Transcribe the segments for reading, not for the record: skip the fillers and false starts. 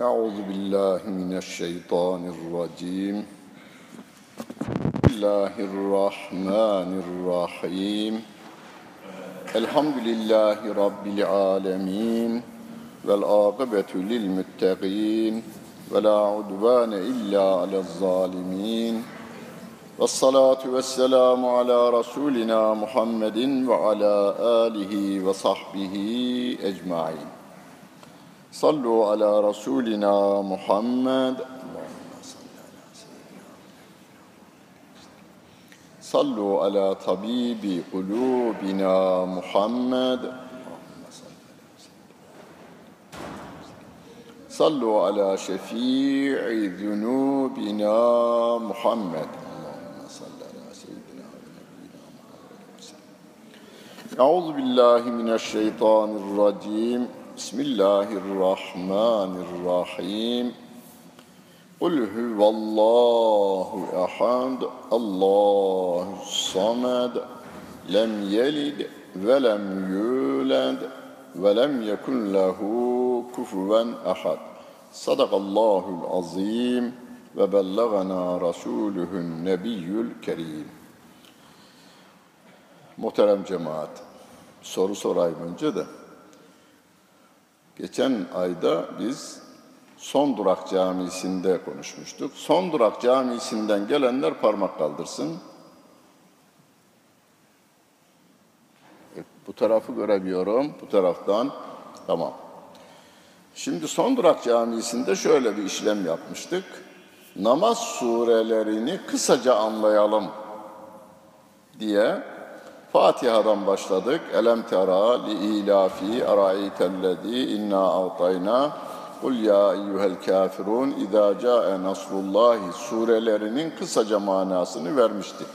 Euzu billahi mineşşeytanirracim. Bismillahirrahmanirrahim. Elhamdülillahi rabbil âlemin vel âkibetu lil muttakîn ve lâ udvâne illâ ale'z-zâlimîn. Vessalatu vesselamu ala Rasulina Muhammedin ve ala alihi ve sahbihi ecmain. Sallu ala Rasulina Muhammed. Sallu ala tabibi kulubina Muhammed. Sallu ala şefii zunubina Muhammed. Euzu billahi mineşşeytanirracim. Bismillahirrahmanirrahim. Kul huvallahu ehad, Allahu samed, lem yelid ve lem yulad ve lem yekun lehu kufuven ehad. Sadakallahu'l azim ve bellagana rasuluhun nebiyyül kerim. Muhterem cemaat, soru sorayım önce de. Geçen ayda biz Son Durak Camisi'nde konuşmuştuk. Son Durak Camisi'nden gelenler parmak kaldırsın. Bu tarafı göremiyorum, bu taraftan. Tamam. Şimdi Son Durak Camisi'nde şöyle bir işlem yapmıştık. Namaz surelerini kısaca anlayalım diye Fatiha'dan başladık. Elem tera li ilafi araitellezi inna a'tayna kul ya eyyuhel kafirun idâ câe nasrullahi surelerinin kısaca manasını vermiştik.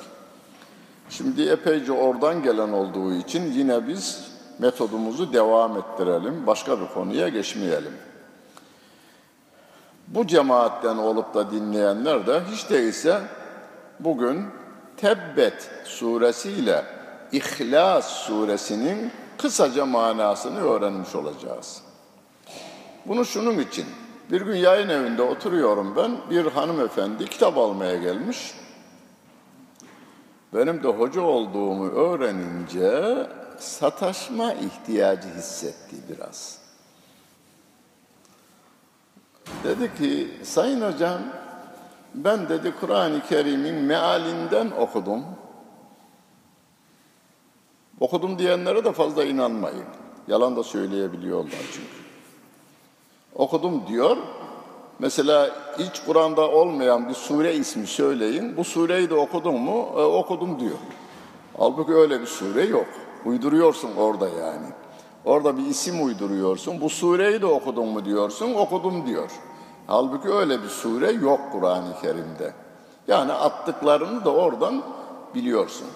Şimdi epeyce oradan gelen olduğu için yine biz metodumuzu devam ettirelim. Başka bir konuya geçmeyelim. Bu cemaatten olup da dinleyenler de hiç değilse bugün Tebbet suresiyle İhlas suresinin kısaca manasını öğrenmiş olacağız. Bunu şunun için, bir gün yayın evinde oturuyorum ben, bir hanımefendi kitap almaya gelmiş. Benim de hoca olduğumu öğrenince sataşma ihtiyacı hissetti biraz. Dedi ki, sayın hocam, ben dedi Kur'an-ı Kerim'in mealinden okudum. Okudum diyenlere de fazla inanmayın. Yalan da söyleyebiliyorlar çünkü. Okudum diyor. Mesela hiç Kur'an'da olmayan bir sure ismi söyleyin. Bu sureyi de okudum mu? Okudum diyor. Halbuki öyle bir sure yok. Uyduruyorsun orada yani. Orada bir isim uyduruyorsun. Bu sureyi de okudun mu diyorsun? Okudum diyor. Halbuki öyle bir sure yok Kur'an-ı Kerim'de. Yani attıklarını da oradan biliyorsun.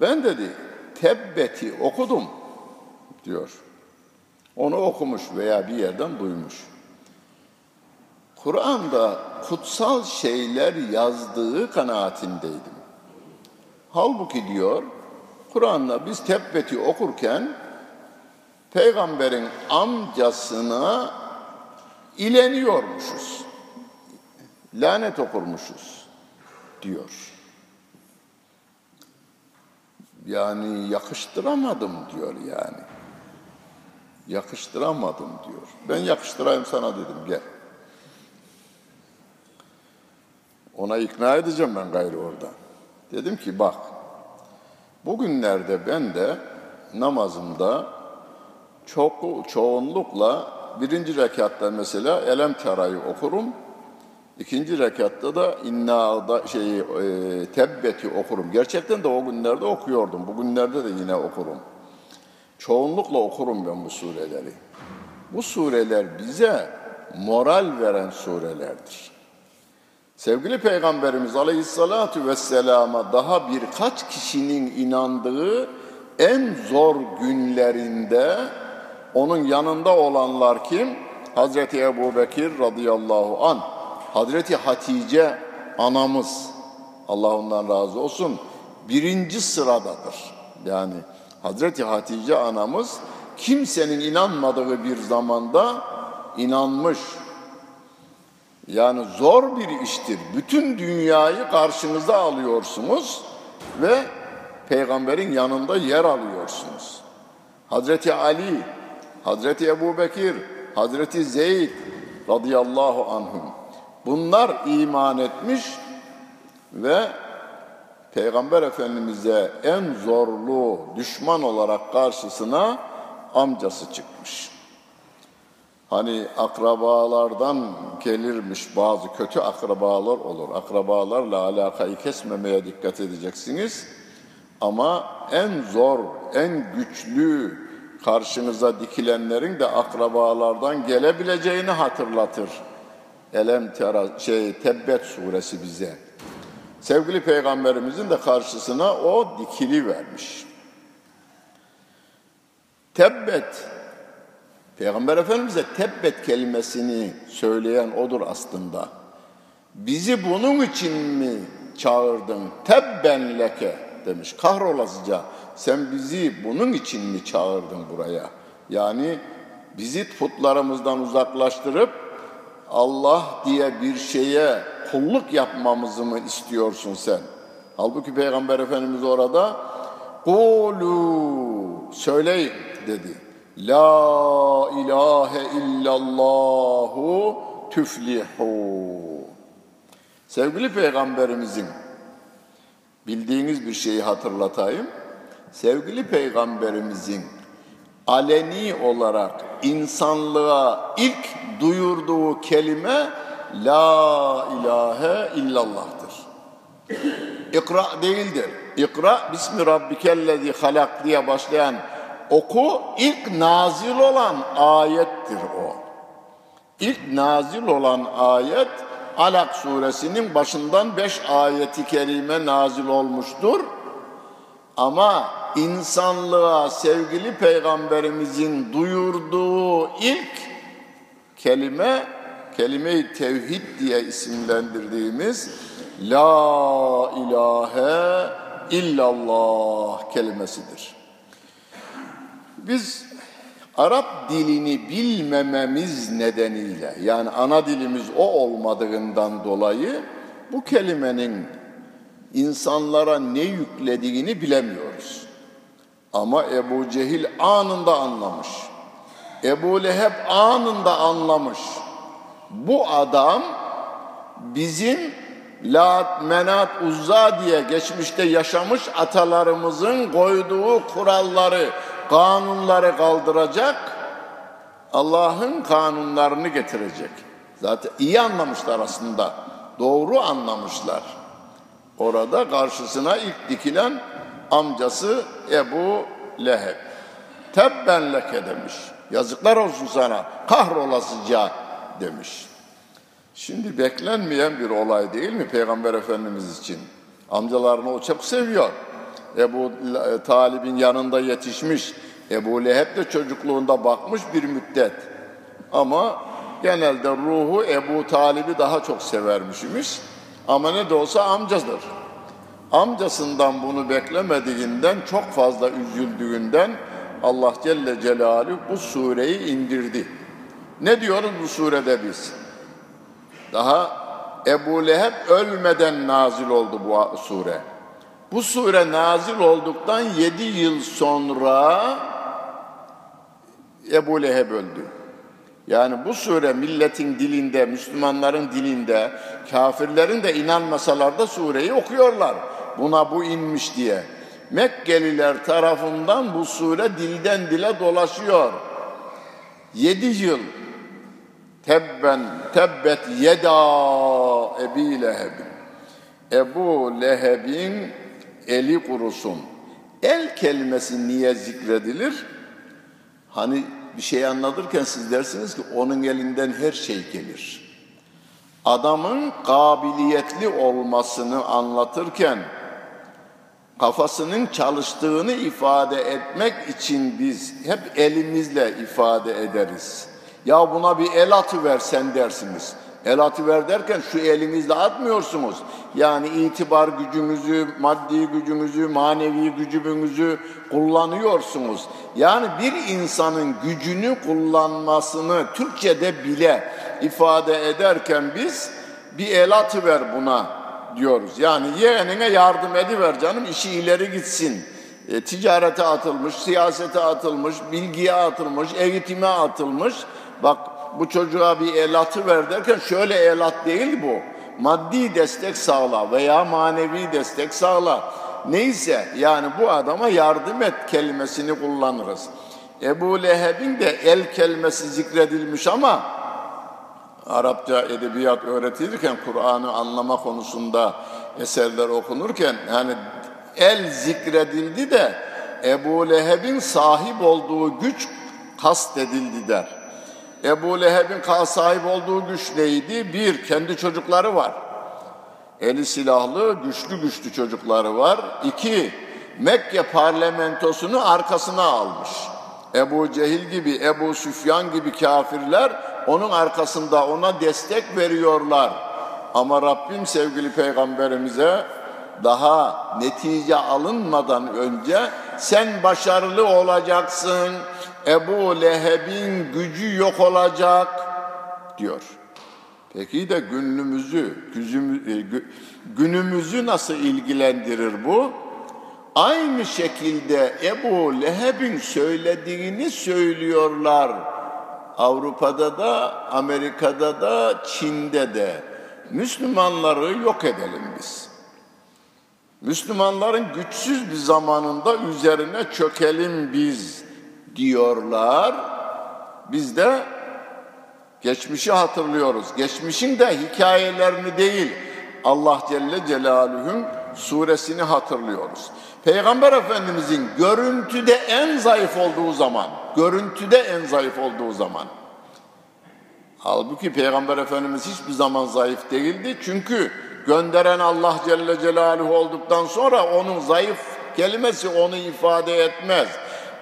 Ben dedi Tebbet'i okudum diyor. Onu okumuş veya bir yerden duymuş. Kur'an'da kutsal şeyler yazdığı kanaatindeydim. Halbuki diyor, Kur'an'da biz Tebbet'i okurken peygamberin amcasına ileniyormuşuz. Lanet okurmuşuz diyor. Yani yakıştıramadım diyor yani. Yakıştıramadım diyor. Ben yakıştırayım sana dedim gel. Ona ikna edeceğim ben gayrı orada. Dedim ki bak, bugünlerde ben de namazımda çoğunlukla birinci rekatta mesela Elem Tera'yı okurum. İkinci rekatta da Tebbet'i okurum. Gerçekten de o günlerde okuyordum. Bugünlerde de yine okurum. Çoğunlukla okurum ben bu sureleri. Bu sureler bize moral veren surelerdir. Sevgili Peygamberimiz Aleyhissalatu Vesselam'a daha birkaç kişinin inandığı en zor günlerinde onun yanında olanlar kim? Hazreti Ebubekir radıyallahu anh. Hazreti Hatice anamız, Allah ondan razı olsun, birinci sıradadır. Yani Hazreti Hatice anamız kimsenin inanmadığı bir zamanda inanmış. Yani zor bir iştir. Bütün dünyayı karşınıza alıyorsunuz ve Peygamberin yanında yer alıyorsunuz. Hazreti Ali, Hazreti Ebubekir, Hazreti Zeyd radıyallahu anhum. Bunlar iman etmiş ve Peygamber Efendimiz'e en zorlu düşman olarak karşısına amcası çıkmış. Hani akrabalardan gelirmiş, bazı kötü akrabalar olur. Akrabalarla alakayı kesmemeye dikkat edeceksiniz. Ama en zor, en güçlü karşınıza dikilenlerin de akrabalardan gelebileceğini hatırlatır. Tebbet suresi bize. Sevgili Peygamberimizin de karşısına o dikili vermiş. Tebbet. Peygamber Efendimiz'e tebbet kelimesini söyleyen odur aslında. Bizi bunun için mi çağırdın? Tebben leke demiş. Kahrolasıca sen bizi bunun için mi çağırdın buraya? Yani bizi putlarımızdan uzaklaştırıp Allah diye bir şeye kulluk yapmamızı mı istiyorsun sen? Halbuki Peygamber Efendimiz orada "Kulu söyleyin" dedi. La ilahe illallahu tüflihu. Sevgili Peygamberimizin, bildiğiniz bir şeyi hatırlatayım. Sevgili Peygamberimizin aleni olarak insanlığa ilk duyurduğu kelime La ilahe illallah'tır. İkra değildir. İkra, Bismi Rabbikellezi halak diye başlayan oku, ilk nazil olan ayettir o. İlk nazil olan ayet, Alak suresinin başından 5 ayeti kerime nazil olmuştur. Ama insanlığa sevgili Peygamberimizin duyurduğu ilk kelime, kelime-i tevhid diye isimlendirdiğimiz La ilahe illallah kelimesidir. Biz Arap dilini bilmememiz nedeniyle, yani ana dilimiz o olmadığından dolayı bu kelimenin insanlara ne yüklediğini bilemiyoruz. Ama Ebu Cehil anında anlamış. Ebu Leheb anında anlamış. Bu adam bizim Lat, Menat, Uzza diye geçmişte yaşamış atalarımızın koyduğu kuralları, kanunları kaldıracak, Allah'ın kanunlarını getirecek. Zaten iyi anlamışlar aslında, doğru anlamışlar. Orada karşısına ilk dikilen amcası Ebu Leheb. Tebben leke demiş, yazıklar olsun sana, kahrolasıca demiş. Şimdi beklenmeyen bir olay değil mi Peygamber Efendimiz için? Amcalarını o çok seviyor. Ebu Talib'in yanında yetişmiş, Ebu Leheb de çocukluğunda bakmış bir müddet. Ama genelde ruhu Ebu Talib'i daha çok severmişmiş. Ama ne de olsa amcasıdır. Amcasından bunu beklemediğinden, çok fazla üzüldüğünden Allah Celle Celaluhu bu sureyi indirdi. Ne diyoruz bu surede biz? Daha Ebu Leheb ölmeden nazil oldu bu sure. Bu sure nazil olduktan 7 yıl sonra Ebu Leheb öldü. Yani bu sure milletin dilinde, Müslümanların dilinde, kafirlerin de inanmasalar da sureyi okuyorlar. Buna bu inmiş diye. Mekkeliler tarafından bu sure dilden dile dolaşıyor. 7 yıl. Tebben, tebbet yeda Ebi Leheb. Ebu Leheb'in eli kurusun. El kelimesi niye zikredilir? Hani bir şey anlatırken siz dersiniz ki onun elinden her şey gelir. Adamın kabiliyetli olmasını anlatırken kafasının çalıştığını ifade etmek için biz hep elimizle ifade ederiz. Ya buna bir el atıversen dersiniz. El atıver derken şu elinizle atmıyorsunuz. Yani itibar gücünüzü, maddi gücünüzü, manevi gücünüzü kullanıyorsunuz. Yani bir insanın gücünü kullanmasını Türkçe'de bile ifade ederken biz bir el atıver buna diyoruz. Yani yeğenine yardım ediver canım, işi ileri gitsin. Ticarete atılmış, siyasete atılmış, bilgiye atılmış, eğitime atılmış. Bak bu çocuğa bir el atıver derken şöyle el at değil bu. Maddi destek sağla veya manevi destek sağla. Neyse yani bu adama yardım et kelimesini kullanırız. Ebu Leheb'in de el kelimesi zikredilmiş ama Arapça edebiyat öğretilirken, Kur'an'ı anlama konusunda eserler okunurken hani el zikredildi de Ebu Leheb'in sahip olduğu güç kastedildi der. Ebu Leheb'in sahip olduğu güç neydi? Bir, kendi çocukları var. Eli silahlı, güçlü çocukları var. İki, Mekke parlamentosunu arkasına almış. Ebu Cehil gibi, Ebu Süfyan gibi kafirler onun arkasında ona destek veriyorlar. Ama Rabbim sevgili Peygamberimize daha netice alınmadan önce sen başarılı olacaksın, Ebu Leheb'in gücü yok olacak diyor. Peki de günümüzü nasıl ilgilendirir bu? Aynı şekilde Ebu Leheb'in söylediğini söylüyorlar. Avrupa'da da, Amerika'da da, Çin'de de. Müslümanları yok edelim biz. Müslümanların güçsüz bir zamanında üzerine çökelim biz diyorlar. Biz de geçmişi hatırlıyoruz. Geçmişin de hikayelerini değil, Allah Celle Celaluhu'nun suresini hatırlıyoruz. Peygamber Efendimizin görüntüde en zayıf olduğu zaman, halbuki Peygamber Efendimiz hiçbir zaman zayıf değildi. Çünkü gönderen Allah Celle Celaluhu olduktan sonra onun zayıf kelimesi onu ifade etmez.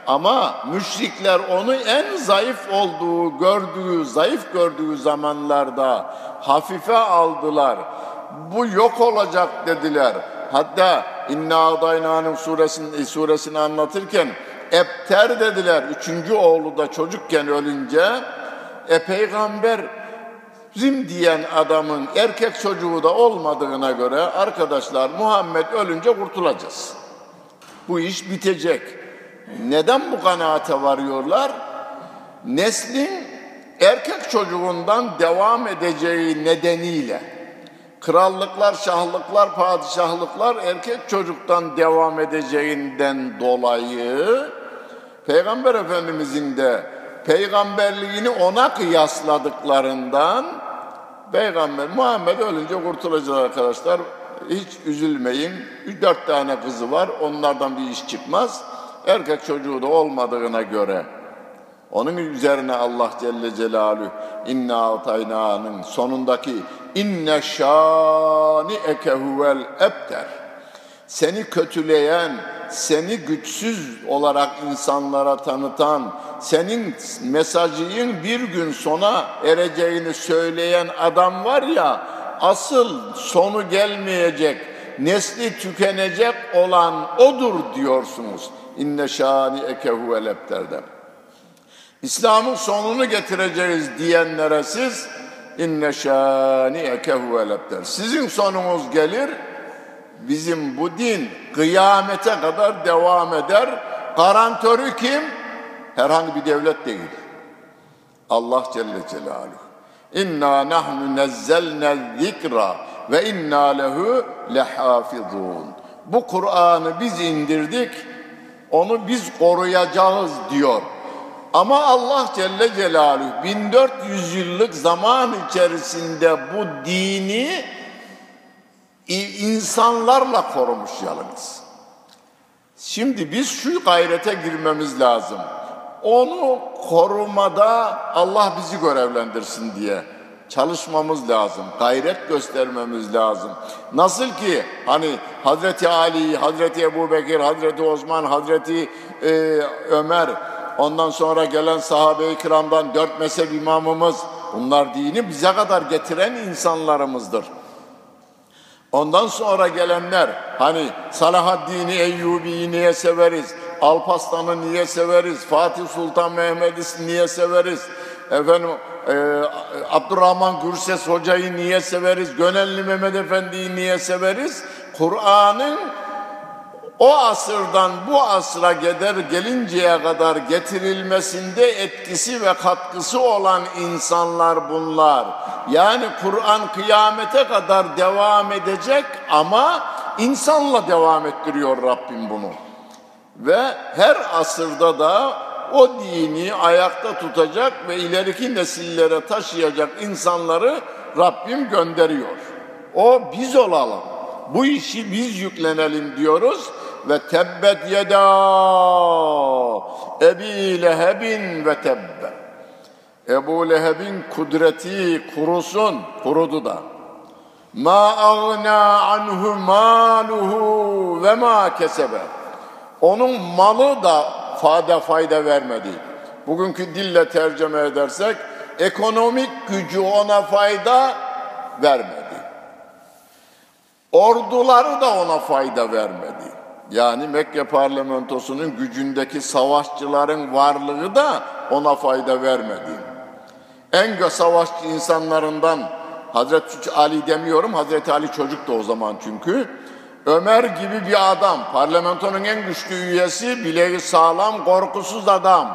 Ama müşrikler onu en zayıf olduğu, zayıf gördüğü zamanlarda hafife aldılar. Bu yok olacak dediler. Hatta İnna Adayna'nın suresini anlatırken Ebter dediler. 3. oğlu da çocukken ölünce peygamber Zim diyen adamın erkek çocuğu da olmadığına göre arkadaşlar Muhammed ölünce kurtulacağız. Bu iş bitecek. Neden bu kanaate varıyorlar? Neslin erkek çocuğundan devam edeceği nedeniyle. Krallıklar, şahlıklar, padişahlıklar erkek çocuktan devam edeceğinden dolayı Peygamber Efendimizin de peygamberliğini ona kıyasladıklarından Peygamber Muhammed ölünce kurtulacak arkadaşlar. Hiç üzülmeyin. 4 tane kızı var. Onlardan bir iş çıkmaz. Erkek çocuğu da olmadığına göre. Onun üzerine Allah Celle Celaluhu İnna Atayna'nın sonundaki İnne şâni ekehuvel ebter. Seni kötüleyen, seni güçsüz olarak insanlara tanıtan, senin mesajının bir gün sona ereceğini söyleyen adam var ya, asıl sonu gelmeyecek, nesli tükenecek olan odur diyorsunuz. İnne şâni ekehu velepterden. İslam'ın sonunu getireceğiz diyenlere siz inne şâni ekehu velepter. Sizin sonunuz gelir, bizim bu din kıyamete kadar devam eder. Garantörü kim? Herhangi bir devlet değil. Allah Celle Celaluhu. İnna nahnu nezzelne zikra ve inna lehu lehafizun. Bu Kur'an'ı biz indirdik, onu biz koruyacağız diyor. Ama Allah Celle Celaluhu 1400 yıllık zaman içerisinde bu dini insanlarla korumuş yalnız. Şimdi biz şu gayrete girmemiz lazım. Onu korumada Allah bizi görevlendirsin diye çalışmamız lazım. Gayret göstermemiz lazım. Nasıl ki hani Hazreti Ali, Hazreti Ebubekir, Hazreti Osman, Hazreti Ömer, ondan sonra gelen sahabe-i kiramdan 4 mezhep imamımız, Bunlar dini bize kadar getiren insanlarımızdır. Ondan sonra gelenler, hani Salahaddin Eyyubi'yi niye severiz, Alparslan'ı niye severiz, Fatih Sultan Mehmet'i niye severiz, efendim, Abdurrahman Gürses Hoca'yı niye severiz, Gönenli Mehmet Efendi'yi niye severiz? Kur'an'ın o asırdan bu asra gelinceye kadar getirilmesinde etkisi ve katkısı olan insanlar bunlar. Yani Kur'an kıyamete kadar devam edecek ama insanla devam ettiriyor Rabbim bunu. Ve her asırda da o dini ayakta tutacak ve ileriki nesillere taşıyacak insanları Rabbim gönderiyor. O biz olalım. Bu işi biz yüklenelim diyoruz. Ve tebbet yeda Ebi Leheb'in ve tebbe. Ebu Leheb'in kudreti kurusun, kurudu da. Ma ağna anhu maluhu ve ma kesebe. Onun malı da fayda vermedi. Bugünkü dille tercüme edersek, ekonomik gücü ona fayda vermedi. Orduları da ona fayda vermedi. Yani Mekke parlamentosunun gücündeki savaşçıların varlığı da ona fayda vermedi. En savaşçı insanlarından Hazreti Ali demiyorum, Hazreti Ali çocuktu o zaman çünkü. Ömer gibi bir adam, parlamentonun en güçlü üyesi, bileği sağlam, korkusuz adam.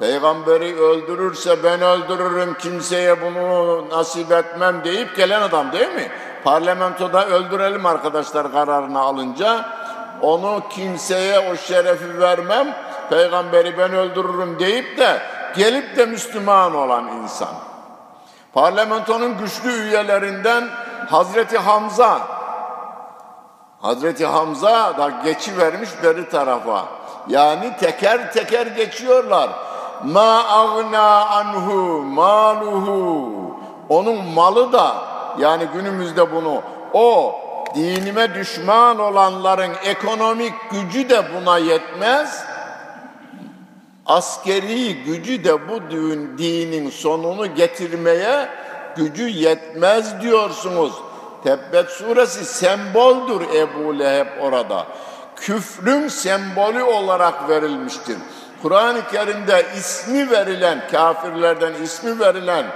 Peygamberi öldürürse ben öldürürüm, kimseye bunu nasip etmem deyip gelen adam değil mi? Parlamentoda öldürelim arkadaşlar kararını alınca, onu kimseye o şerefi vermem, peygamberi ben öldürürüm deyip de gelip de Müslüman olan insan. Parlamentonun güçlü üyelerinden Hazreti Hamza, Hazreti Hamza da geçivermiş beri tarafa. Yani teker teker geçiyorlar. Ma ağna anhu maluhu. Onun malı da, yani günümüzde bunu, o dinime düşman olanların ekonomik gücü de buna yetmez. Askeri gücü de bu dinin sonunu getirmeye gücü yetmez diyorsunuz. Tebbet suresi semboldür Ebu Leheb orada. Küfrün sembolü olarak verilmiştir. Kur'an-ı Kerim'de ismi verilen, kafirlerden ismi verilen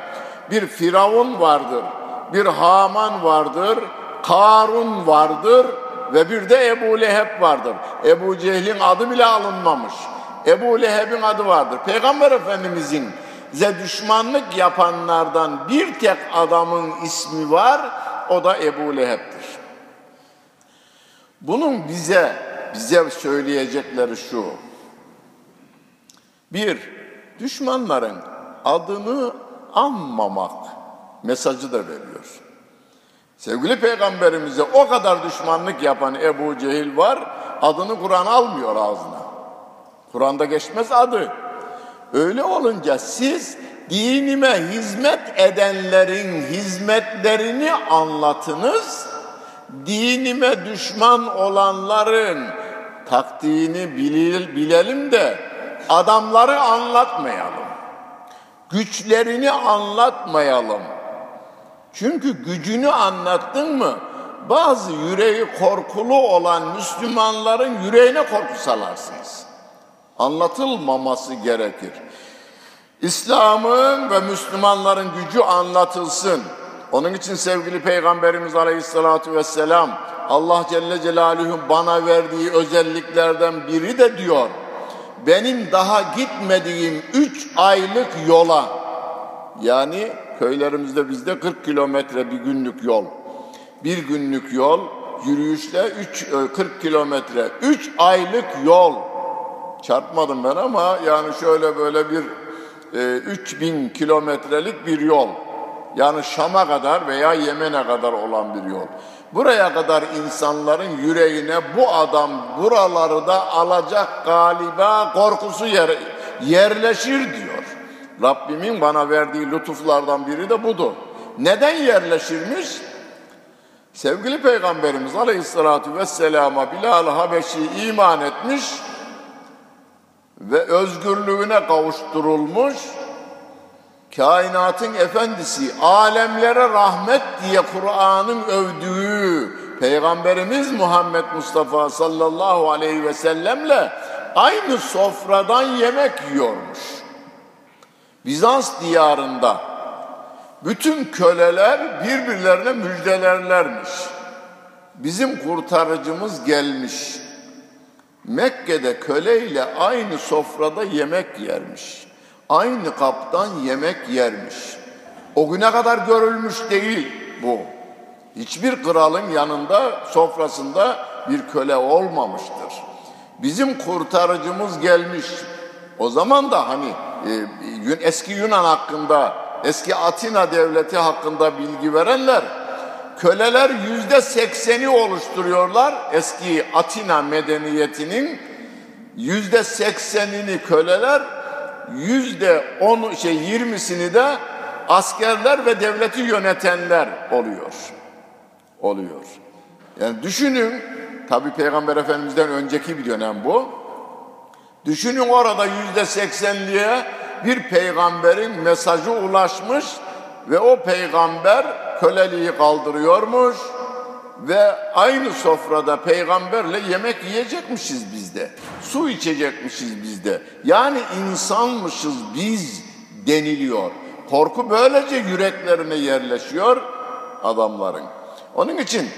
bir Firavun vardır, bir Haman vardır, Karun vardır ve bir de Ebu Leheb vardır. Ebu Cehil'in adı bile alınmamış. Ebu Leheb'in adı vardır. Peygamber Efendimiz'in bize düşmanlık yapanlardan bir tek adamın ismi var. O da Ebu Leheb'tir. Bunun bize söyleyecekleri şu. Bir, düşmanların adını anmamak mesajı da veriyor. Sevgili Peygamberimize o kadar düşmanlık yapan Ebu Cehil var, adını Kur'an almıyor ağzına. Kur'an'da geçmez adı. Öyle olunca siz dinime hizmet edenlerin hizmetlerini anlatınız, dinime düşman olanların taktiğini bilelim de adamları anlatmayalım, güçlerini anlatmayalım. Çünkü gücünü anlattın mı, bazı yüreği korkulu olan Müslümanların yüreğine korku salarsınız. Anlatılmaması gerekir. İslam'ın ve Müslümanların gücü anlatılsın. Onun için sevgili Peygamberimiz Aleyhisselatü Vesselam, Allah Celle Celaluhu bana verdiği özelliklerden biri de diyor, benim daha gitmediğim 3 aylık yola, yani köylerimizde bizde 40 kilometre bir günlük yol, bir günlük yol yürüyüşle 40 kilometre, 3 aylık yol, çarpmadım ben ama yani şöyle böyle bir 3000 kilometrelik bir yol, yani Şam'a kadar veya Yemen'e kadar olan bir yol. Buraya kadar insanların yüreğine bu adam buraları da alacak galiba korkusu yerleşir diyor. Rabbimin bana verdiği lütuflardan biri de budur. Neden yerleşirmiş? Sevgili Peygamberimiz Aleyhisselatü Vesselam'a Bilal Habeşi iman etmiş ve özgürlüğüne kavuşturulmuş kainatın efendisi, alemlere rahmet diye Kur'an'ın övdüğü Peygamberimiz Muhammed Mustafa sallallahu aleyhi ve sellemle aynı sofradan yemek yiyormuş. Bizans diyarında bütün köleler birbirlerine müjdelerlermiş. Bizim kurtarıcımız gelmiş. Mekke'de köleyle aynı sofrada yemek yermiş. Aynı kaptan yemek yermiş. O güne kadar görülmüş değil bu. Hiçbir kralın yanında, sofrasında bir köle olmamıştır. Bizim kurtarıcımız gelmiş. O zaman da hani eski Yunan hakkında, eski Atina devleti hakkında bilgi verenler, köleler %80'i oluşturuyorlar. Eski Atina medeniyetinin %80'ini köleler, %20'sini de askerler ve devleti yönetenler oluyor. Yani düşünün, tabii Peygamber Efendimiz'den önceki bir dönem bu. Düşünün, orada %80'liğe bir peygamberin mesajı ulaşmış ve o peygamber köleliği kaldırıyormuş ve aynı sofrada peygamberle yemek yiyecekmişiz biz de. Su içecekmişiz biz de. Yani insanmışız biz deniliyor. Korku böylece yüreklerine yerleşiyor adamların. Onun için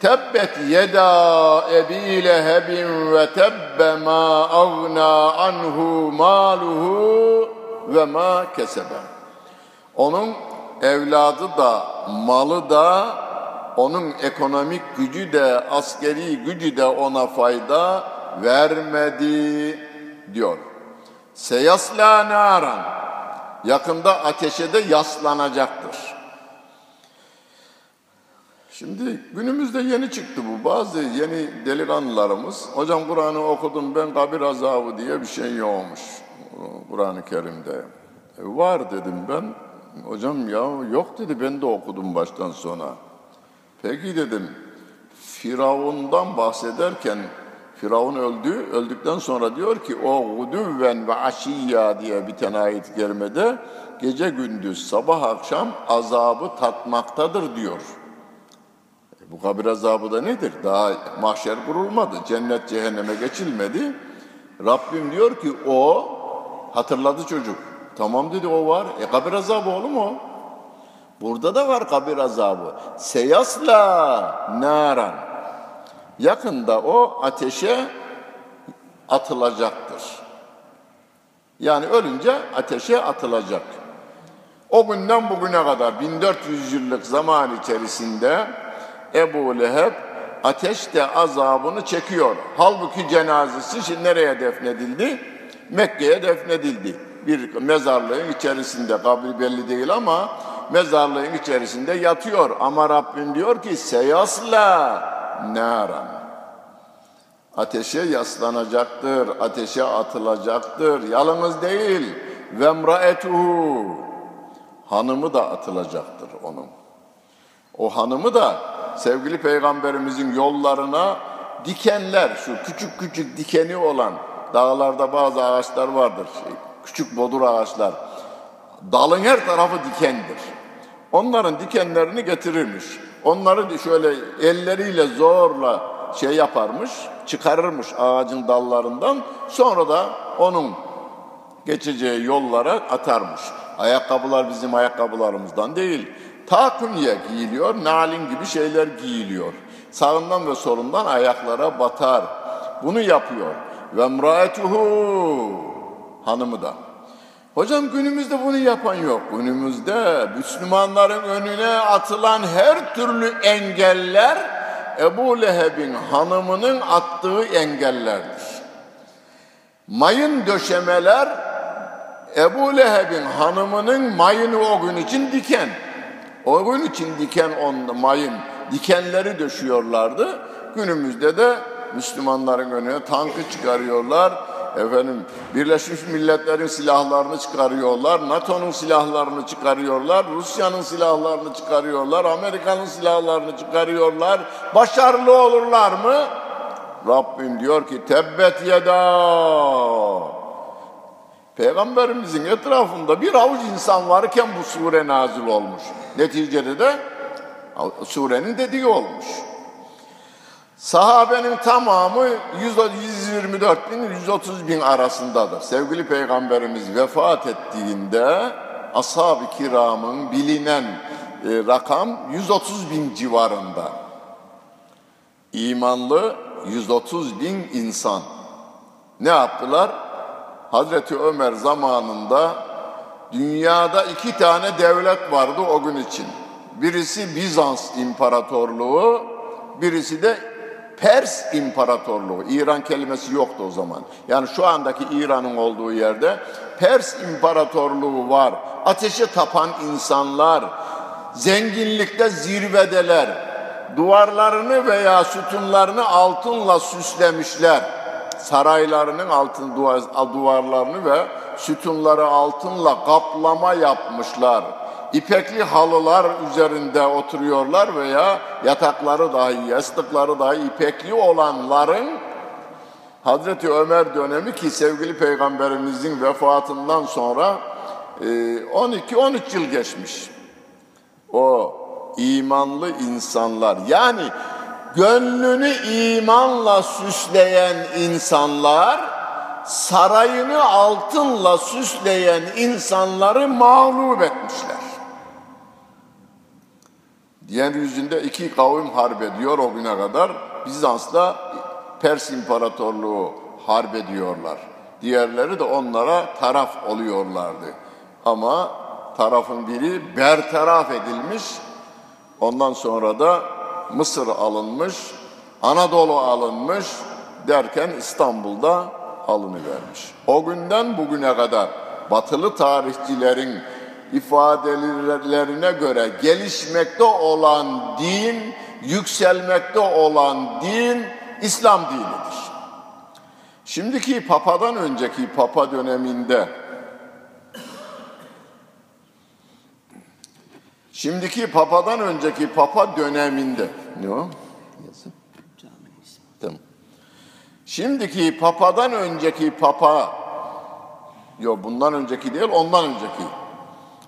Tebbet yeda ebi lehebin ve tebbe ma agna anhu maluhu ve ma kesebe. Onun evladı da, malı da, onun ekonomik gücü de, askeri gücü de ona fayda vermedi diyor. Seyasla naran, yakında ateşe de yaslanacaktır. Şimdi günümüzde yeni çıktı bu. Bazı yeni delikanlılarımız, hocam Kur'an'ı okudum ben, kabir azabı diye bir şey yokmuş Kur'an-ı Kerim'de. Var dedim ben. Hocam ya yok dedi, ben de okudum baştan sona. Peki dedim, Firavun'dan bahsederken Firavun öldü, öldükten sonra diyor ki o gudüven ve aşiyya diye biten ayet-i kerimede gece gündüz sabah akşam azabı tatmaktadır diyor. Bu kabir azabı da nedir? Daha mahşer kurulmadı, cennet cehenneme geçilmedi. Rabbim diyor ki o, hatırladı çocuk. Tamam dedi, o var. Kabir azabı oğlum o. Burada da var kabir azabı. Seyasla naran. Yakında o ateşe atılacaktır. Yani ölünce ateşe atılacak. O günden bugüne kadar 1400 yıllık zaman içerisinde Ebu Leheb ateşte azabını çekiyor. Halbuki cenazesi şimdi nereye defnedildi? Mekke'ye defnedildi. Bir mezarlığın içerisinde, kabri belli değil ama mezarlığın içerisinde yatıyor. Ama Rabbim diyor ki seyasla naran. Ateşe yaslanacaktır, ateşe atılacaktır. Yalnız değil, vemraetuhu, hanımı da atılacaktır onun. O hanımı da sevgili Peygamberimizin yollarına dikenler, şu küçük küçük dikeni olan, dağlarda bazı ağaçlar vardır küçük bodur ağaçlar. Dalın her tarafı dikendir. Onların dikenlerini getirirmiş. Onları şöyle elleriyle zorla yaparmış, çıkarırmış ağacın dallarından. Sonra da onun geçeceği yollara atarmış. Ayakkabılar bizim ayakkabılarımızdan değil. Takunye giyiliyor, nalin gibi şeyler giyiliyor. Sağından ve solundan ayaklara batar. Bunu yapıyor. Ve mraetuhu, hanımı da. Hocam günümüzde bunu yapan yok. Günümüzde Müslümanların önüne atılan her türlü engeller Ebu Leheb'in hanımının attığı engellerdir. Mayın döşemeler Ebu Leheb'in hanımının mayını o gün için diken. O gün için diken mayın. Dikenleri döşüyorlardı. Günümüzde de Müslümanların önüne tankı çıkarıyorlar. Efendim, Birleşmiş Milletler'in silahlarını çıkarıyorlar, NATO'nun silahlarını çıkarıyorlar, Rusya'nın silahlarını çıkarıyorlar, Amerika'nın silahlarını çıkarıyorlar. Başarılı olurlar mı? Rabbim diyor ki, tebbet yeda Peygamberimizin etrafında bir avuç insan varken bu sure nazil olmuş. Neticede de surenin dediği olmuş. Sahabenin tamamı 124 bin 130 bin arasındadır. Sevgili Peygamberimiz vefat ettiğinde ashab-ı kiramın bilinen rakam 130 bin civarında. İmanlı 130 bin insan. Ne yaptılar? Hazreti Ömer zamanında dünyada 2 tane devlet vardı o gün için. Birisi Bizans İmparatorluğu, birisi de Pers İmparatorluğu. İran kelimesi yoktu o zaman. Yani şu andaki İran'ın olduğu yerde Pers İmparatorluğu var. Ateşe tapan insanlar, zenginlikte zirvedeler, duvarlarını veya sütunlarını altınla süslemişler. Saraylarının altın duvarlarını ve sütunları altınla kaplama yapmışlar. İpekli halılar üzerinde oturuyorlar veya yatakları dahi, yastıkları dahi ipekli olanların Hazreti Ömer dönemi ki sevgili Peygamberimizin vefatından sonra 12-13 yıl geçmiş. O imanlı insanlar yani gönlünü imanla süsleyen insanlar, sarayını altınla süsleyen insanları mağlup etmişler. Yeryüzünde 2 kavim harp ediyor o güne kadar. Bizans'la Pers İmparatorluğu harp ediyorlar. Diğerleri de onlara taraf oluyorlardı. Ama tarafın biri bertaraf edilmiş. Ondan sonra da Mısır alınmış, Anadolu alınmış derken İstanbul'da alınıvermiş. O günden bugüne kadar batılı tarihçilerin ifadelerine göre gelişmekte olan din, yükselmekte olan din İslam dinidir. Şimdiki Papa'dan önceki Papa döneminde, Ondan önceki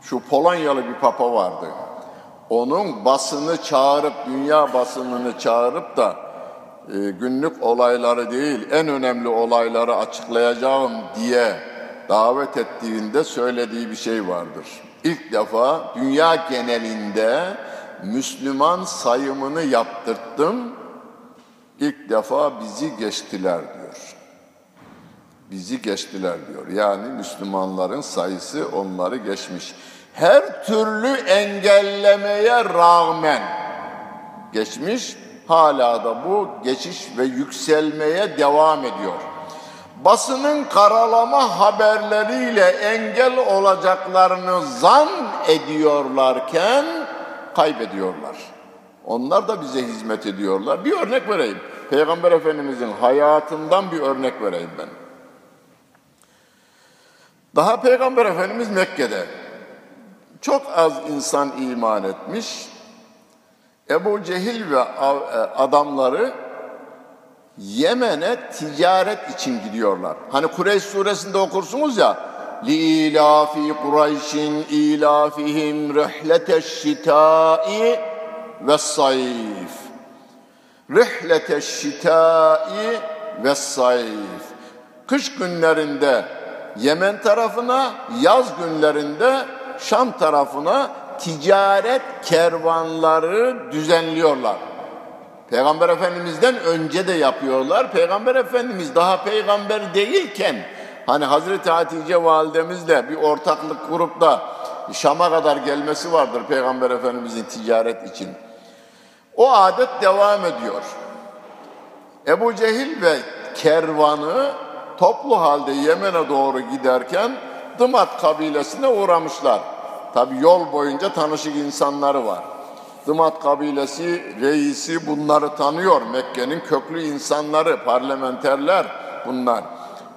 şu Polonyalı bir Papa vardı. Onun dünya basınını çağırıp da günlük olayları değil, en önemli olayları açıklayacağım diye davet ettiğinde söylediği bir şey vardır. İlk defa dünya genelinde Müslüman sayımını yaptırttım. İlk defa bizi geçtiler diyor. Bizi geçtiler diyor. Yani Müslümanların sayısı onları geçmiş. Her türlü engellemeye rağmen geçmiş. Hala da bu geçiş ve yükselmeye devam ediyor. Basının karalama haberleriyle engel olacaklarını zan ediyorlarken kaybediyorlar. Onlar da bize hizmet ediyorlar. Bir örnek vereyim. Peygamber Efendimizin hayatından bir örnek vereyim ben. Daha Peygamber Efendimiz Mekke'de çok az insan iman etmiş. Ebu Cehil ve adamları Yemen'e ticaret için gidiyorlar. Hani Kureyş suresinde okursunuz ya, لِيْلَافِ قُرَيْشٍ اِيْلَافِهِمْ رِحْلَةَ الشِّتَاءِ وَالصَّيْفِ رِحْلَةَ الشِّتَاءِ وَالصَّيْفِ Kış günlerinde Yemen tarafına, yaz günlerinde Şam tarafına ticaret kervanları düzenliyorlar. Peygamber Efendimiz'den önce de yapıyorlar. Peygamber Efendimiz daha peygamber değilken hani Hazreti Hatice validemizle bir ortaklık kurup da Şam'a kadar gelmesi vardır Peygamber Efendimiz'in ticaret için. O adet devam ediyor. Ebu Cehil ve kervanı toplu halde Yemen'e doğru giderken Dımat kabilesine uğramışlar. Tabi yol boyunca tanışık insanları var. Dımat kabilesi reisi bunları tanıyor. Mekke'nin köklü insanları, parlamenterler bunlar.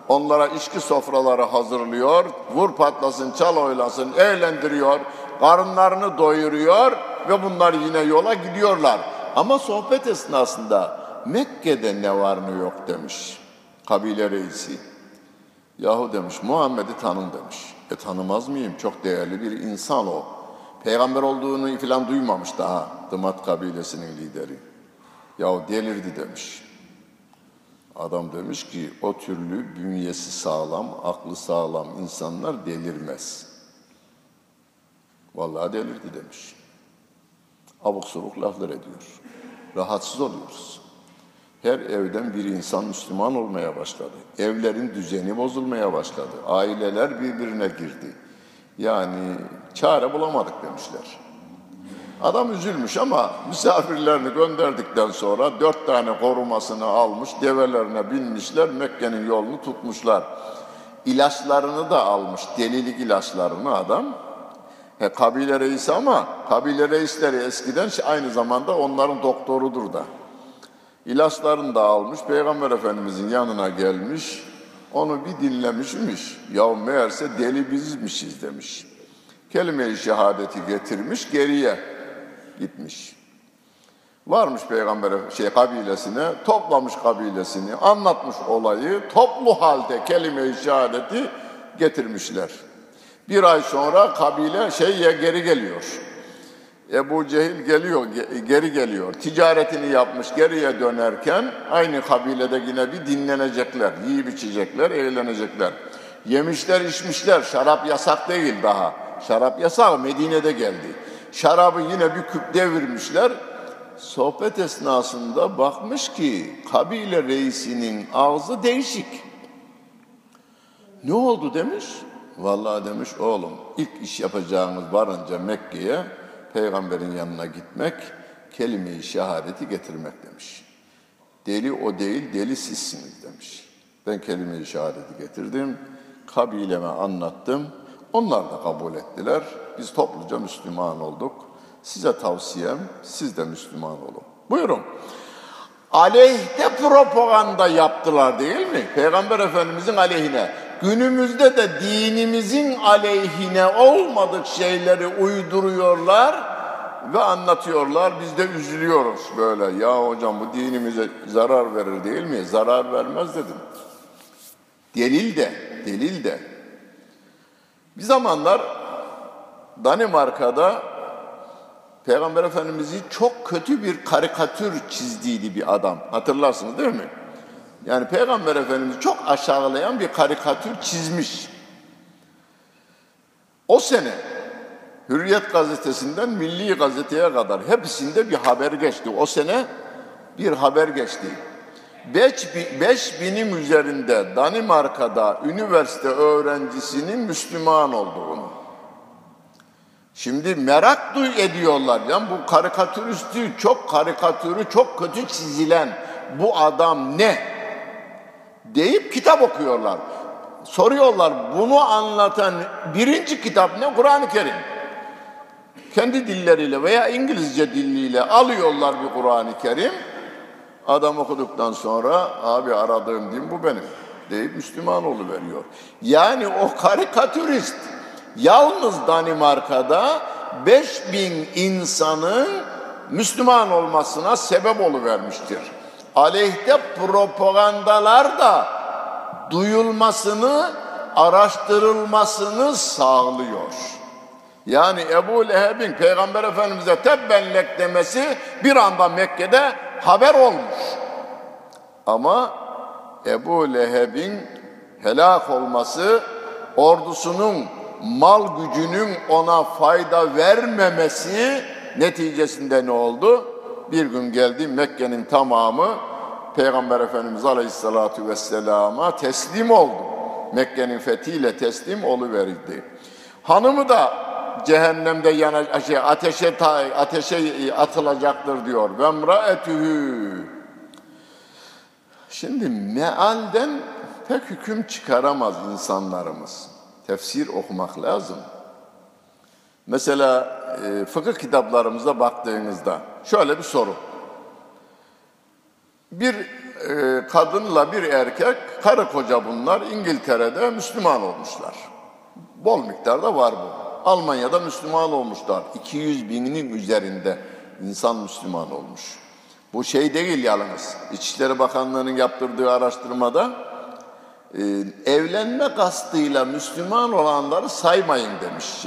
Onlara içki sofraları hazırlıyor, vur patlasın, çal oylasın, eğlendiriyor, karınlarını doyuruyor ve bunlar yine yola gidiyorlar. Ama sohbet esnasında Mekke'de ne var ne yok demiş kabile reisi. Yahu demiş, Muhammed'i tanım demiş. Tanımaz mıyım? Çok değerli bir insan o. Peygamber olduğunu falan duymamış daha. Dımat kabilesinin lideri. Yahu delirdi demiş. Adam demiş ki o türlü bünyesi sağlam, aklı sağlam insanlar delirmez. Vallahi delirdi demiş. Abuk sabuk laflar ediyor. Rahatsız oluyoruz. Her evden bir insan Müslüman olmaya başladı. Evlerin düzeni bozulmaya başladı. Aileler birbirine girdi. Yani çare bulamadık demişler. Adam üzülmüş ama misafirlerini gönderdikten sonra 4 tane korumasını almış, develerine binmişler, Mekke'nin yolunu tutmuşlar. İlaçlarını da almış, delilik ilaçlarını adam. Kabile reisi ama kabile reisleri eskiden aynı zamanda onların doktorudur da. İlaçlarını da almış, Peygamber Efendimiz'in yanına gelmiş, onu bir dinlemişmiş. Yahu meğerse deli bizmişiz demiş. Kelime-i şehadeti getirmiş, geriye gitmiş. Varmış Peygamber kabilesine, toplamış kabilesini, anlatmış olayı, toplu halde kelime-i şehadeti getirmişler. Bir ay sonra kabile geri geliyor. Ebu Cehil geliyor, geri geliyor. Ticaretini yapmış, geriye dönerken aynı kabilede yine bir dinlenecekler, yiyip içecekler, eğlenecekler. Yemişler, içmişler. Şarap yasak değil daha. Şarap yasağı Medine'de geldi. Şarabı yine bir küp devirmişler. Sohbet esnasında bakmış ki kabile reisinin ağzı değişik. Ne oldu demiş? Vallahi demiş oğlum ilk iş yapacağımız varınca Mekke'ye Peygamberin yanına gitmek, kelime-i şehadeti getirmek demiş. Deli o değil, deli sizsiniz demiş. Ben kelime-i şehadeti getirdim, kabileme anlattım. Onlar da kabul ettiler. Biz topluca Müslüman olduk. Size tavsiyem, siz de Müslüman olun. Buyurun. Aleyhte propaganda yaptılar değil mi? Peygamber Efendimizin aleyhine. Günümüzde de dinimizin aleyhine olmadık şeyleri uyduruyorlar ve anlatıyorlar. Biz de üzülüyoruz böyle. Ya hocam bu dinimize zarar verir değil mi? Zarar vermez dedim. Delil de. Bir zamanlar Danimarka'da Peygamber Efendimiz'i çok kötü bir karikatür çizdiydi bir adam. Hatırlarsınız değil mi? Yani Peygamber Efendimiz'i çok aşağılayan bir karikatür çizmiş. O sene Hürriyet gazetesinden Milli Gazete'ye kadar hepsinde bir haber geçti. O sene bir haber geçti. 5000'in üzerinde Danimarka'da üniversite öğrencisinin Müslüman olduğunu. Şimdi merak ediyorlar. Yani bu karikatüristü, çok kötü çizilen bu adam ne? Deyip kitap okuyorlar. Soruyorlar bunu anlatan birinci kitap ne? Kur'an-ı Kerim. Kendi dilleriyle veya İngilizce diliyle alıyorlar bir Kur'an-ı Kerim. Adam okuduktan sonra abi aradığım din bu benim deyip Müslüman oluveriyor. Yani o karikatürist yalnız Danimarka'da 5000 insanın Müslüman olmasına sebep oluvermiştir. Aleyhte propagandalar da duyulmasını, araştırılmasını sağlıyor. Yani Ebu Leheb'in Peygamber Efendimiz'e tebbenlek demesi bir anda Mekke'de haber olmuş. Ama Ebu Leheb'in helak olması, ordusunun mal gücünün ona fayda vermemesi neticesinde ne oldu? Bir gün geldi Mekke'nin tamamı Peygamber Efendimiz Aleyhisselatü Vesselam'a teslim oldu. Mekke'nin fethiyle teslim oluverildi. Hanımı da cehennemde ateşe atılacaktır diyor. Vemraetühü. Şimdi mealden pek hüküm çıkaramaz insanlarımız. Tefsir okumak lazım. Mesela fıkıh kitaplarımıza baktığınızda şöyle bir soru. Bir kadınla bir erkek, karı koca bunlar İngiltere'de Müslüman olmuşlar. Bol miktarda var bu. Almanya'da Müslüman olmuşlar. 200.000'in üzerinde insan Müslüman olmuş. Bu şey değil yalnız. İçişleri Bakanlığı'nın yaptırdığı araştırmada evlenme kastıyla Müslüman olanları saymayın demiş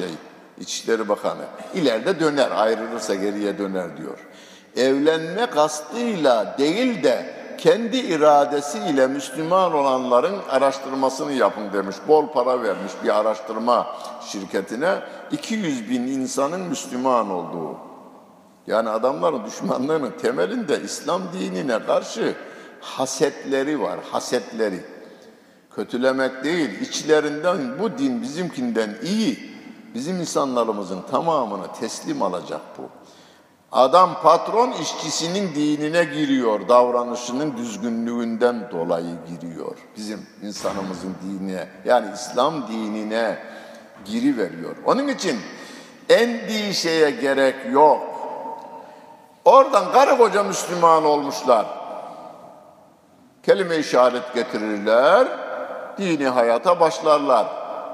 İçişleri Bakanı. İleride döner, ayrılırsa geriye döner diyor. Evlenme kastıyla değil de kendi iradesiyle Müslüman olanların araştırmasını yapın demiş. Bol para vermiş bir araştırma şirketine. 200.000 insanın Müslüman olduğu. Yani adamların düşmanlığının temelinde İslam dinine karşı hasetleri var, hasetleri. Kötülemek değil, içlerinden bu din bizimkinden iyi, bizim insanlarımızın tamamını teslim alacak bu. Adam patron işçisinin dinine giriyor, davranışının düzgünlüğünden dolayı giriyor. Bizim insanımızın dinine, yani İslam dinine giriveriyor. Onun için endişeye gerek yok. Oradan karı koca Müslüman olmuşlar. Kelime-i şehadet getirirler, dini hayata başlarlar.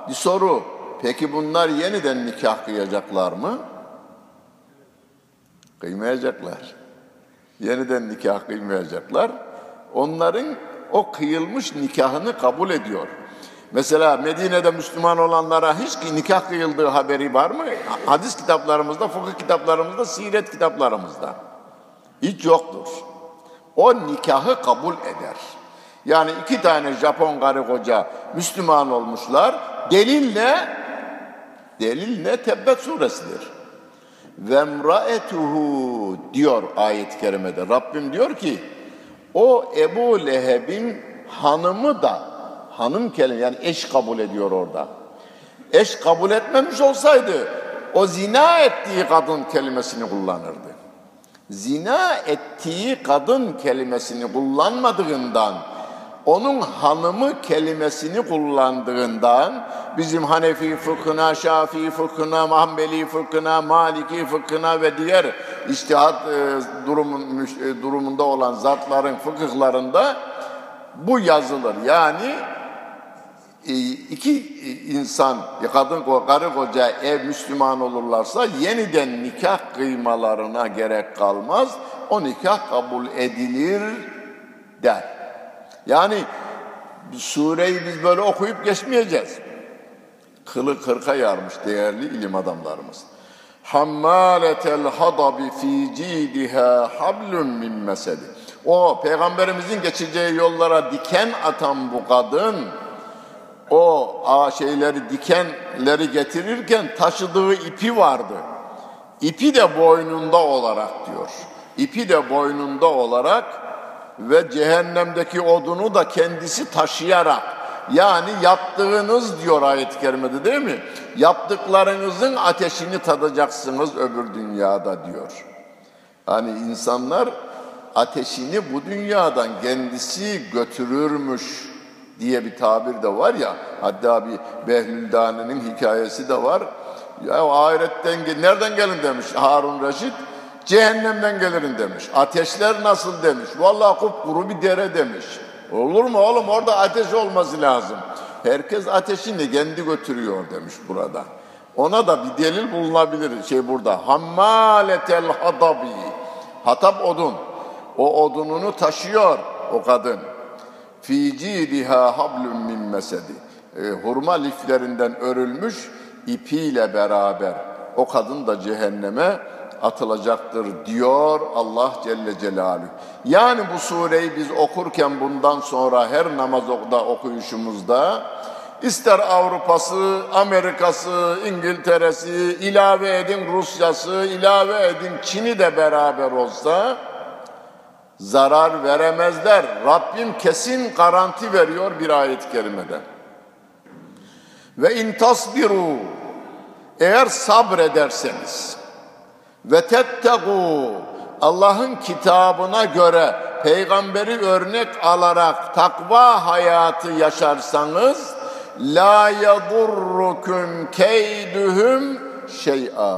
Bir soru, peki bunlar yeniden nikah kıyacaklar mı? Kıymayacaklar. Yeniden nikah kıymayacaklar. Onların o kıyılmış nikahını kabul ediyor. Mesela Medine'de Müslüman olanlara hiç nikah kıyıldığı haberi var mı? Hadis kitaplarımızda, fıkıh kitaplarımızda, siret kitaplarımızda. Hiç yoktur. O nikahı kabul eder. Yani 2 tane Japon karı koca Müslüman olmuşlar. Delil ne? Delil ne? Tebbet suresidir. Vemraetuhu diyor ayet-i kerimede. Rabbim diyor ki o Ebu Leheb'in hanımı da, hanım kelime yani eş kabul ediyor orada. Eş kabul etmemiş olsaydı o zina ettiği kadın kelimesini kullanırdı. Zina ettiği kadın kelimesini kullanmadığından, onun hanımı kelimesini kullandığından bizim Hanefi fıkhına, Şafii fıkhına, Hanbeli fıkhına, Maliki fıkhına ve diğer içtihat durumunda olan zatların fıkıhlarında bu yazılır. Yani 2 insan, kadın karı koca ev Müslüman olurlarsa yeniden nikah kıymalarına gerek kalmaz. O nikah kabul edilir der. Yani sureyi biz böyle okuyup geçmeyeceğiz. Kılı kırka yarmış değerli ilim adamlarımız. Hammaletel hadabi fi cidiha hablun min mesed. O peygamberimizin geçeceği yollara diken atan bu kadın, o dikenleri getirirken taşıdığı ipi vardı. İpi de boynunda olarak diyor. İpi de boynunda olarak ve cehennemdeki odunu da kendisi taşıyarak, yani yaptığınız diyor ayet-i kerimede değil mi? Yaptıklarınızın ateşini tadacaksınız öbür dünyada diyor. Hani insanlar ateşini bu dünyadan kendisi götürürmüş diye bir tabir de var ya, hatta bir Behlüldane'nin hikayesi de var. Ya ahiretten nereden gelin demiş Harun Reşit. Cehennemden gelirim demiş. Ateşler nasıl demiş. Vallahi kupkuru bir dere demiş. Olur mu oğlum, orada ateş olması lazım. Herkes ateşini kendi götürüyor demiş burada. Ona da bir delil bulunabilir burada. Hammaletel hatabi. Hatap odun. O odununu taşıyor o kadın. Fî cidiha hablun min mesedi. Hurma liflerinden örülmüş ipiyle beraber o kadın da cehenneme atılacaktır diyor Allah Celle Celaluhu. Yani bu sureyi biz okurken bundan sonra her namaz okuyuşumuzda ister Avrupa'sı, Amerika'sı, İngiltere'si, ilave edin Rusya'sı, ilave edin Çin'i de beraber olsa zarar veremezler. Rabbim kesin garanti veriyor bir ayet-i kerimede. Ve in tasbiru, eğer sabrederseniz, ve tettegû, Allah'ın kitabına göre peygamberi örnek alarak takva hayatı yaşarsanız la yadurrukum keyduhum şey'a.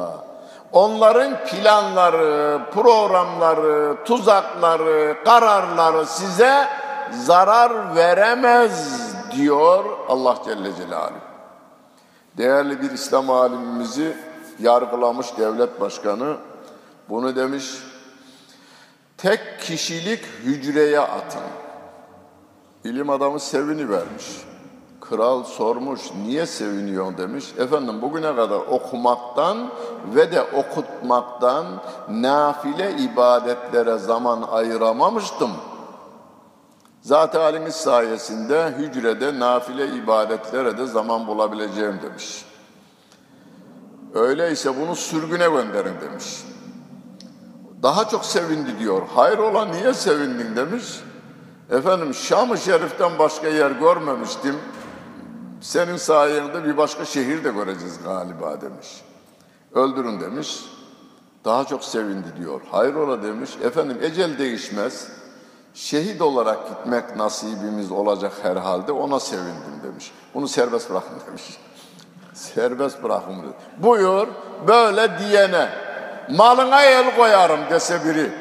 Onların planları, programları, tuzakları, kararları size zarar veremez diyor Allah Celle Celaluhu. Değerli bir İslam alimimizi yargılamış devlet başkanı, bunu demiş, tek kişilik hücreye atın. İlim adamı sevinivermiş. Kral sormuş, niye seviniyorsun demiş. Efendim bugüne kadar okumaktan ve de okutmaktan nafile ibadetlere zaman ayıramamıştım. Zat-ı haliniz sayesinde hücrede nafile ibadetlere de zaman bulabileceğim demiş. Öyleyse bunu sürgüne gönderin demiş. Daha çok sevindi diyor. Hayrola niye sevindin demiş. Efendim Şam-ı Şerif'ten başka yer görmemiştim. Senin sayende bir başka şehir de göreceğiz galiba demiş. Öldürün demiş. Daha çok sevindi diyor. Hayrola demiş. Efendim ecel değişmez. Şehit olarak gitmek nasibimiz olacak herhalde. Ona sevindim demiş. Bunu serbest bırakın demiş. Serbest bırakın demiş. Buyur böyle diyene malına el koyarım dese biri.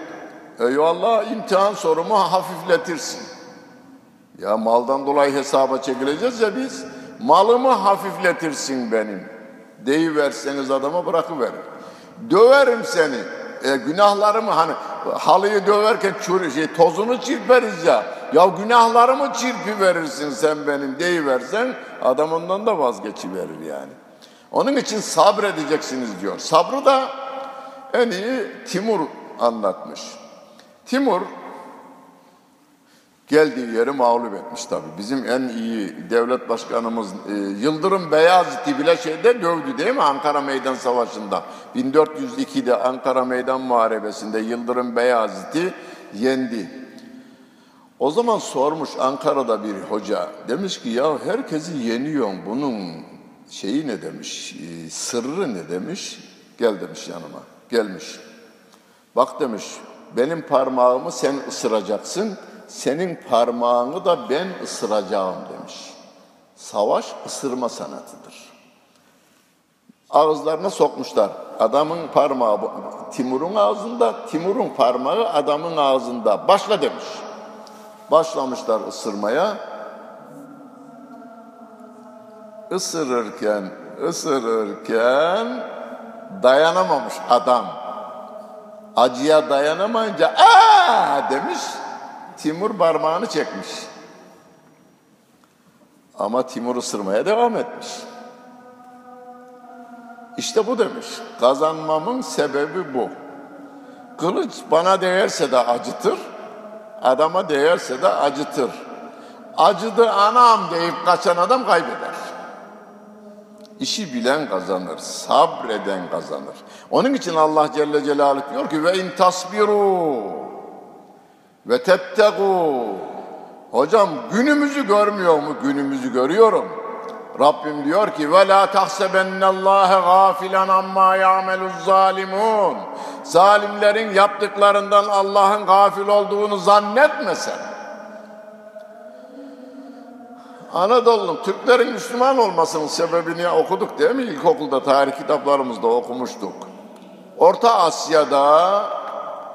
Eyvallah imtihan sorumu hafifletirsin. Ya maldan dolayı hesaba çekileceğiz ya biz. Malımı hafifletirsin benim. Deyiverseniz adama bırakıverin. Döverim seni. Günahlarımı hani halıyı döverken tozunu çirperiz ya. Ya günahlarımı çirpiverirsin sen benim deyiversen adam ondan da vazgeçiverir yani. Onun için sabredeceksiniz diyor. Sabrı da en iyi Timur anlatmış. Timur geldiği yeri mağlup etmiş tabii. Bizim en iyi devlet başkanımız Yıldırım Beyazıt'ı bile şeyde dövdü değil mi? Ankara Meydan Savaşı'nda. 1402'de Ankara Meydan Muharebesi'nde Yıldırım Beyazıt'ı yendi. O zaman sormuş Ankara'da bir hoca. Demiş ki ya herkesi yeniyorsun. Bunun şeyi ne demiş? Sırrı ne demiş? Gel demiş yanıma. Gelmiş. Bak demiş benim parmağımı sen ısıracaksın. Senin parmağını da ben ısıracağım demiş. Savaş ısırma sanatıdır. Ağızlarına sokmuşlar. Adamın parmağı Timur'un ağzında, Timur'un parmağı adamın ağzında. Başla demiş. Başlamışlar ısırmaya. Isırırken dayanamamış adam. Acıya dayanamayınca aa demiş. Timur parmağını çekmiş. Ama Timur ısırmaya devam etmiş. İşte bu demiş. Kazanmamın sebebi bu. Kılıç bana değerse de acıtır. Adama değerse de acıtır. Acıdı anam deyip kaçan adam kaybeder. İşi bilen kazanır. Sabreden kazanır. Onun için Allah Celle Celaluhu diyor ki ve in tasbiru ve tettegû. Hocam günümüzü görmüyor mu? Günümüzü görüyorum. Rabbim diyor ki ve la tahsebennallâhe gâfilen ammâ ya'meluz zâlimûn. Zalimlerin yaptıklarından Allah'ın gafil olduğunu zannetme sen. Anadolu'nun Türklerin Müslüman olmasının sebebini okuduk değil mi? İlkokulda tarih kitaplarımızda okumuştuk. Orta Asya'da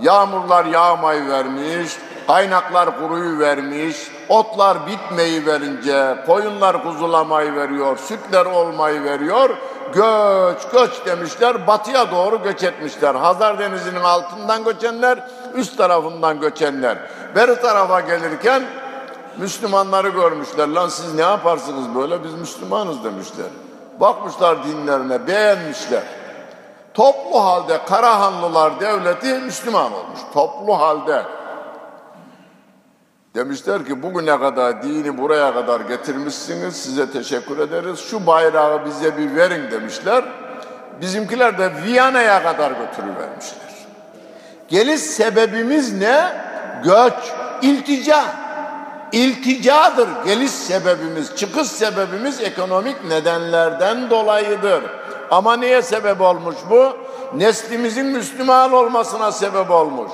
yağmurlar yağmayı vermiş, kaynaklar kuruyu vermiş, otlar bitmeyi verince koyunlar kuzulamayı veriyor, sütler olmayı veriyor. Göç demişler, batıya doğru göç etmişler. Hazar Denizi'nin altından göçenler, üst tarafından göçenler. Beri tarafa gelirken Müslümanları görmüşler. Lan siz ne yaparsınız böyle? Biz Müslümanız demişler. Bakmışlar dinlerine, beğenmişler. Toplu halde Karahanlılar devleti Müslüman olmuş. Toplu halde. Demişler ki bugüne kadar dini buraya kadar getirmişsiniz. Size teşekkür ederiz. Şu bayrağı bize bir verin demişler. Bizimkiler de Viyana'ya kadar götürüvermişler. Geliş sebebimiz ne? Göç, iltica. İlticadır geliş sebebimiz. Çıkış sebebimiz ekonomik nedenlerden dolayıdır. Ama niye sebep olmuş bu? Neslimizin Müslüman olmasına sebep olmuş.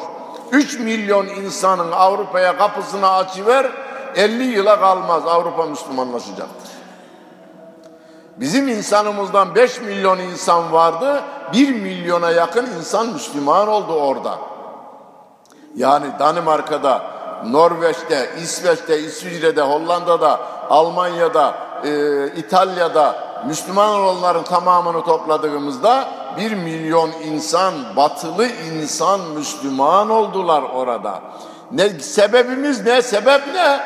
3 milyon insanın Avrupa'ya kapısını açıver, 50 yıla kalmaz Avrupa Müslümanlaşacaktır. Bizim insanımızdan 5 milyon insan vardı, 1 milyona yakın insan Müslüman oldu orada. Yani Danimarka'da, Norveç'te, İsveç'te, İsviçre'de, Hollanda'da, Almanya'da, İtalya'da, Müslüman olanların tamamını topladığımızda 1 milyon insan, batılı insan Müslüman oldular orada. Ne sebebimiz ne? Sebep ne?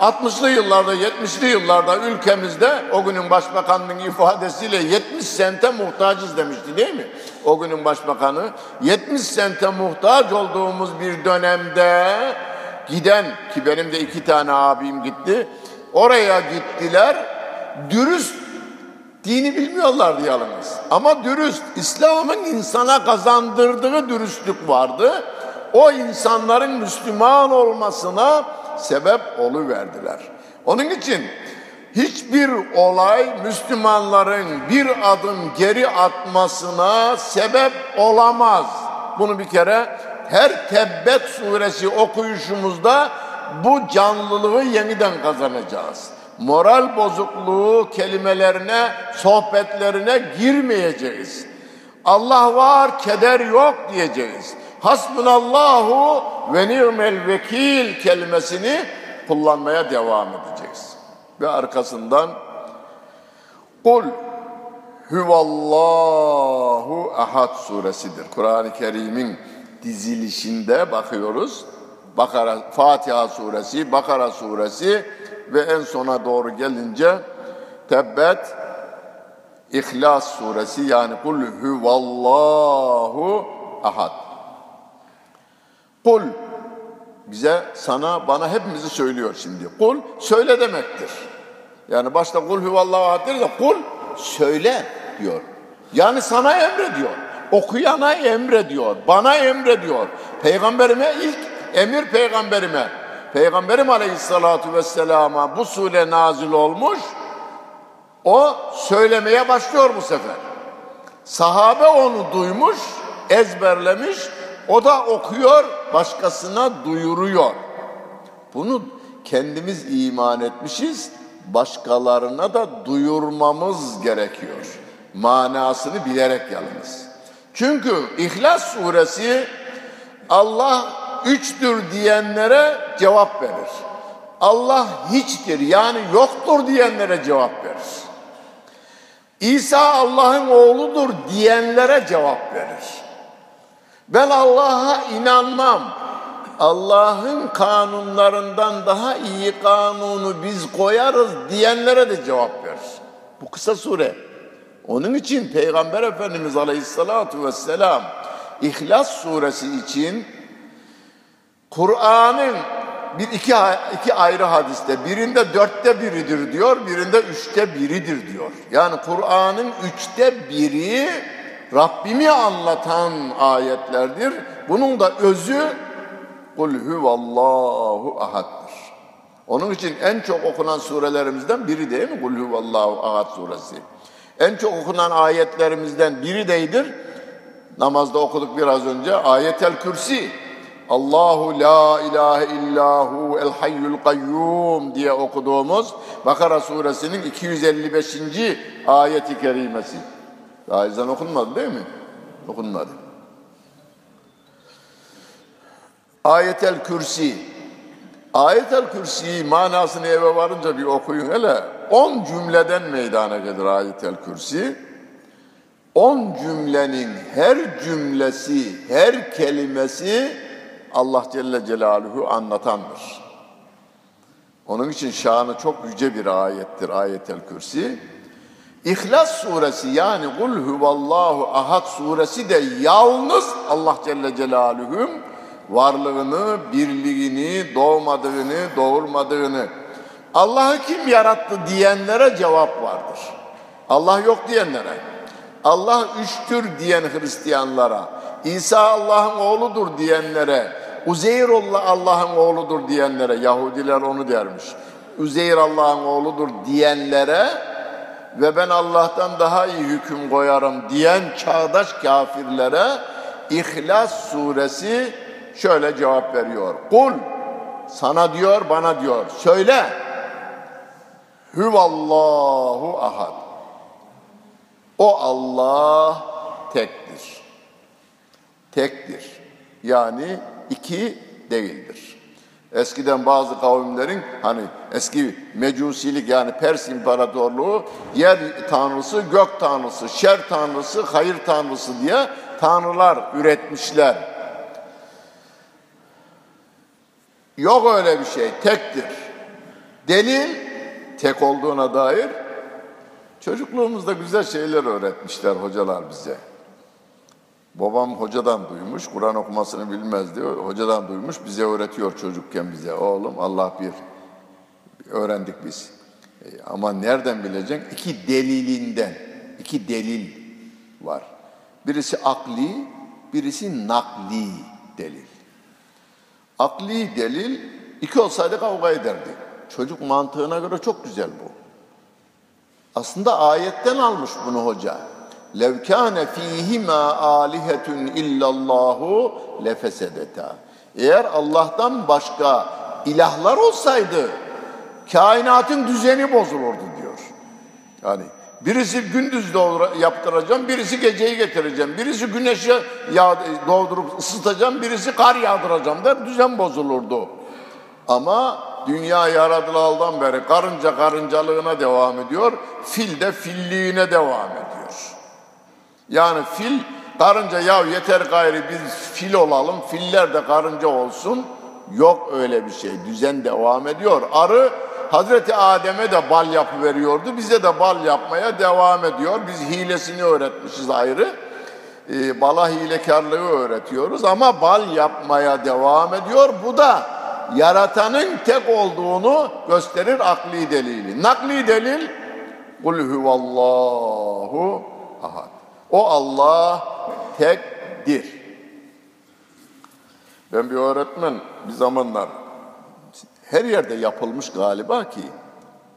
60'lı yıllarda, 70'li yıllarda ülkemizde o günün başbakanının ifadesiyle 70 sente muhtacız demişti değil mi? O günün başbakanı 70 sente muhtaç olduğumuz bir dönemde giden, ki benim de 2 tane abim gitti, oraya gittiler, dürüst, dini bilmiyorlardı yalnız. Ama dürüst, İslam'ın insana kazandırdığı dürüstlük vardı. O insanların Müslüman olmasına sebep oluverdiler. Onun için hiçbir olay Müslümanların bir adım geri atmasına sebep olamaz. Bunu bir kere her Tebbet suresi okuyuşumuzda bu canlılığı yeniden kazanacağız. Moral bozukluğu kelimelerine, sohbetlerine girmeyeceğiz. Allah var, keder yok diyeceğiz. Hasbunallahu ve ni'mel vekil kelimesini kullanmaya devam edeceğiz. Ve arkasından Kul huvallahu ahad suresidir. Kur'an-ı Kerim'in dizilişinde bakıyoruz. Fatiha suresi, Bakara suresi ve en sona doğru gelince Tebbet, İhlas suresi, yani Kul huvallahu ahad. Kul bize, sana, bana, hepimizi söylüyor şimdi. Kul söyle demektir. Yani başta kul huvallahu ahad'dir de kul söyle diyor. Yani sana emrediyor. Okuyana emrediyor. Bana emrediyor. Peygamberime, ilk emir peygamberime. Peygamberim aleyhissalatu vesselama bu sure nazil olmuş. O söylemeye başlıyor bu sefer. Sahabe onu duymuş, ezberlemiş. O da okuyor, başkasına duyuruyor. Bunu kendimiz iman etmişiz, başkalarına da duyurmamız gerekiyor. Manasını bilerek yalnız. Çünkü İhlas suresi Allah 3'tür diyenlere cevap verir. Allah hiçtir, yani yoktur diyenlere cevap verir. İsa Allah'ın oğludur diyenlere cevap verir. Ben Allah'a inanmam. Allah'ın kanunlarından daha iyi kanunu biz koyarız diyenlere de cevap ver. Bu kısa sure. Onun için Peygamber Efendimiz Aleyhissalatu vesselam İhlas suresi için Kur'an'ın iki ayrı hadiste, birinde 1/4 diyor, birinde 3/1 diyor. Yani Kur'an'ın 3/1 Rabbimi anlatan ayetlerdir. Bunun da özü Kul huvallahu ahad'dır. Onun için en çok okunan surelerimizden biri değil mi? Kul huvallahu ahad suresi. En çok okunan ayetlerimizden biri değildir. Namazda okuduk biraz önce. Ayetel Kürsi. Allahu la ilahe illahu el hayyul kayyum diye okuduğumuz Bakara suresinin 255. ayeti kerimesi. Daha ezan okunmadı değil mi? Okunmadı. Ayetel Kürsi. Ayetel Kürsi manasını eve varınca bir okuyun hele. 10 cümleden meydana gelir Ayetel Kürsi. 10 cümlenin her cümlesi, her kelimesi Allah Celle Celaluhu anlatandır. Onun için şanı çok yüce bir ayettir Ayetel Kürsi. İhlas suresi, yani Kul huvallahu ahad suresi de yalnız Allah Celle Celaluhum varlığını, birliğini, doğmadığını, doğurmadığını, Allah'ı kim yarattı diyenlere cevap vardır. Allah yok diyenlere, Allah 3'tür diyen Hristiyanlara, İsa Allah'ın oğludur diyenlere, Uzeyr Allah'ın oğludur diyenlere, Yahudiler onu dermiş, Uzeyr Allah'ın oğludur diyenlere ve ben Allah'tan daha iyi hüküm koyarım diyen çağdaş kafirlere İhlas suresi şöyle cevap veriyor. Kul, sana diyor, bana diyor. Söyle. Huvallahu ahad. O Allah tektir. Tektir. Yani 2 değildir. Eskiden bazı kavimlerin, hani eski mecusilik, yani Pers İmparatorluğu, yer tanrısı, gök tanrısı, şer tanrısı, hayır tanrısı diye tanrılar üretmişler. Yok öyle bir şey, tektir. Delil tek olduğuna dair çocukluğumuzda güzel şeyler öğretmişler hocalar bize. Babam hocadan duymuş, Kur'an okumasını bilmezdi. Hocadan duymuş, bize öğretiyor çocukken bize. Oğlum Allah bir, öğrendik biz. Ama nereden bileceksin? İki delilinden, iki delil var. Birisi akli, birisi nakli delil. Akli delil, iki olsaydı kavga ederdi. Çocuk mantığına göre çok güzel bu. Aslında ayetten almış bunu hoca. لَوْ كَانَ ف۪يهِمَا آلِهَةٌ اِلَّا اللّٰهُ لَفَسَدَتَا. Eğer Allah'tan başka ilahlar olsaydı kainatın düzeni bozulurdu diyor. Yani birisi gündüz yaptıracağım, birisi geceyi getireceğim, birisi güneşi doğdurup ısıtacağım, birisi kar yağdıracağım der, düzen bozulurdu. Ama dünya yaratılandan beri karınca karıncalığına devam ediyor, fil de filliğine devam ediyor. Yani fil, karınca ya yeter gayri biz fil olalım, filler de karınca olsun. Yok öyle bir şey, düzen devam ediyor. Arı Hazreti Adem'e de bal yapıveriyordu, bize de bal yapmaya devam ediyor. Biz hilesini öğretmişiz ayrı, bala hilekarlığı öğretiyoruz ama bal yapmaya devam ediyor. Bu da yaratanın tek olduğunu gösterir akli delili. Nakli delil, kul huvallahu ahad. O Allah tekdir. Ben bir öğretmen bir zamanlar, her yerde yapılmış galiba ki,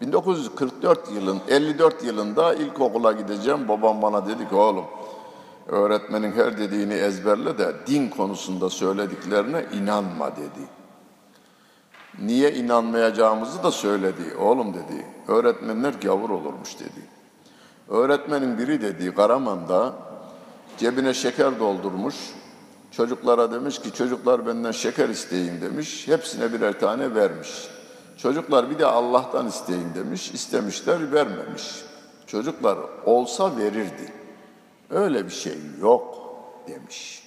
1954 yılında ilkokula gideceğim. Babam bana dedi ki oğlum öğretmenin her dediğini ezberle de din konusunda söylediklerine inanma dedi. Niye inanmayacağımızı da söyledi. Oğlum dedi öğretmenler gavur olurmuş dedi. Öğretmenin biri dediği Karaman'da cebine şeker doldurmuş, çocuklara demiş ki çocuklar benden şeker isteyin demiş, hepsine birer tane vermiş. Çocuklar bir de Allah'tan isteyin demiş, istemişler vermemiş. Çocuklar olsa verirdi, öyle bir şey yok demiş.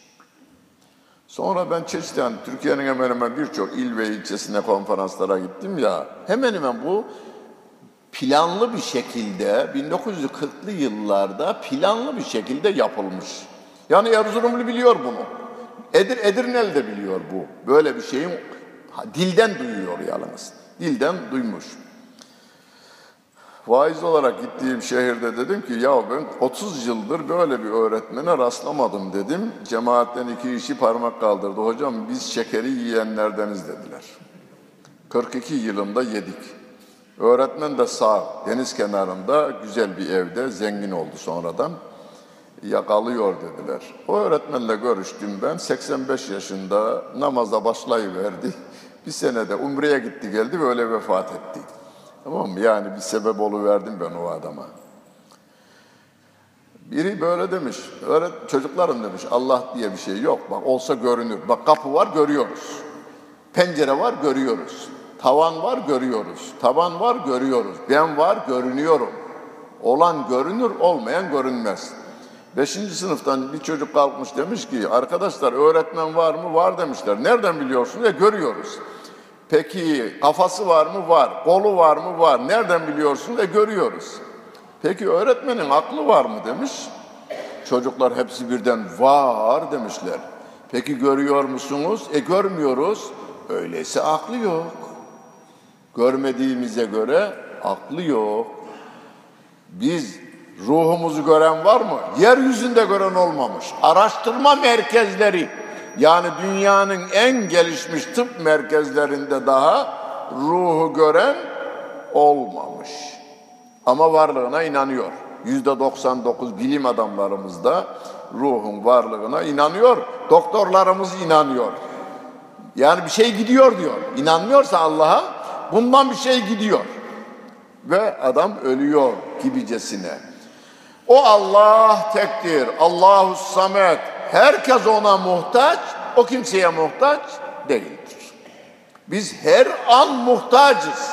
Sonra ben çeşitli Türkiye'nin hemen hemen birçok il ve ilçesine konferanslara gittim ya, hemen hemen bu planlı bir şekilde 1940'lı yıllarda planlı bir şekilde yapılmış. Yani Erzurumlu biliyor bunu. Edirneli de biliyor bu. Böyle bir şeyin dilden duyuyor yalnız. Dilden duymuş. Vaiz olarak gittiğim şehirde dedim ki ya ben 30 yıldır böyle bir öğretmene rastlamadım dedim. Cemaatten iki kişi parmak kaldırdı. Hocam biz şekeri yiyenlerdeniz dediler. 42 yılında yedik. Öğretmen de sağ, deniz kenarında güzel bir evde, zengin oldu sonradan, yakalıyor dediler. O öğretmenle görüştüm ben, 85 yaşında namaza başlayıverdi. Bir senede Umre'ye gitti geldi ve öyle vefat etti. Tamam mı? Yani bir sebep oluverdim ben o adama. Biri böyle demiş, çocuklarım demiş Allah diye bir şey yok, bak olsa görünür. Bak kapı var görüyoruz, pencere var görüyoruz. Tavan var görüyoruz, taban var görüyoruz, ben var görünüyorum. Olan görünür, olmayan görünmez. 5. sınıftan bir çocuk kalkmış demiş ki, arkadaşlar öğretmen var mı? Var demişler. Nereden biliyorsunuz? Görüyoruz. Peki kafası var mı? Var. Kolu var mı? Var. Nereden biliyorsunuz? Görüyoruz. Peki öğretmenin aklı var mı demiş. Çocuklar hepsi birden var demişler. Peki görüyor musunuz? Görmüyoruz. Öyleyse aklı yok. Görmediğimize göre aklı yok. Biz ruhumuzu gören var mı? Yeryüzünde gören olmamış. Araştırma merkezleri, yani dünyanın en gelişmiş tıp merkezlerinde daha ruhu gören olmamış. Ama varlığına inanıyor. %99 bilim adamlarımız da ruhun varlığına inanıyor. Doktorlarımız inanıyor. Yani bir şey gidiyor diyor. İnanmıyorsa Allah'a, bundan bir şey gidiyor ve adam ölüyor gibicesine. O Allah tektir, Allahu Samet. Herkes ona muhtaç, o kimseye muhtaç değildir. Biz her an muhtacız.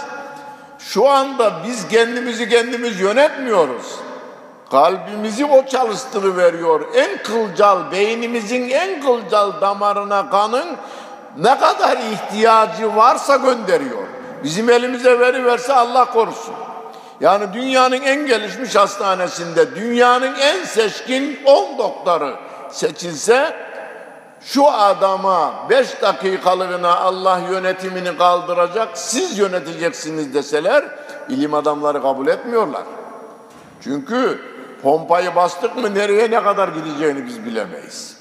Şu anda biz kendimizi yönetmiyoruz. Kalbimizi o çalıştırıveriyor. En kılcal, beynimizin en kılcal damarına kanın ne kadar ihtiyacı varsa gönderiyor. bizim elimize veriverse Allah korusun. Yani dünyanın en gelişmiş hastanesinde dünyanın en seçkin 10 doktoru seçilse, şu adama 5 dakikalığına Allah yönetimini kaldıracak, siz yöneteceksiniz deseler ilim adamları kabul etmiyorlar. Çünkü pompayı bastık mı nereye ne kadar gideceğini biz bilemeyiz.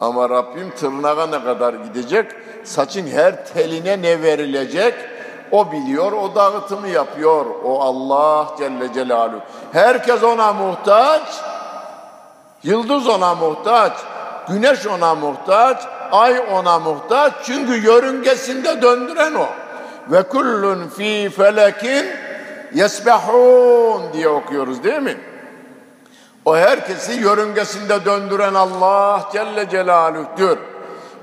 Ama Rabbim tırnağa ne kadar gidecek, saçın her teline ne verilecek o biliyor, o dağıtımı yapıyor. O Allah Celle Celaluhu. Herkes ona muhtaç, yıldız ona muhtaç, güneş ona muhtaç, ay ona muhtaç. Çünkü yörüngesinde döndüren o. Ve kullun fi felekin yesbehun diye okuyoruz değil mi? O herkesi yörüngesinde döndüren Allah Celle Celaluh'tür.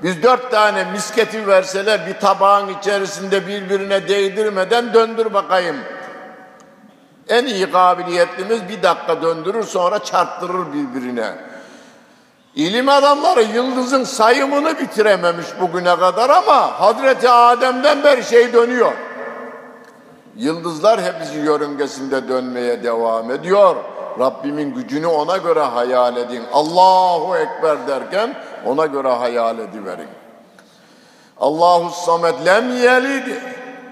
Biz 4 tane misketi verseler bir tabağın içerisinde birbirine değdirmeden döndür bakayım. En iyi kabiliyetimiz bir dakika döndürür, sonra çarptırır birbirine. İlim adamları yıldızın sayımını bitirememiş bugüne kadar ama Hazreti Adem'den beri şey dönüyor. Yıldızlar hepsi yörüngesinde dönmeye devam ediyor. Rabbimin gücünü ona göre hayal edin. Allahu Ekber derken ona göre hayal ediverin. Allahu Samed lem yelid.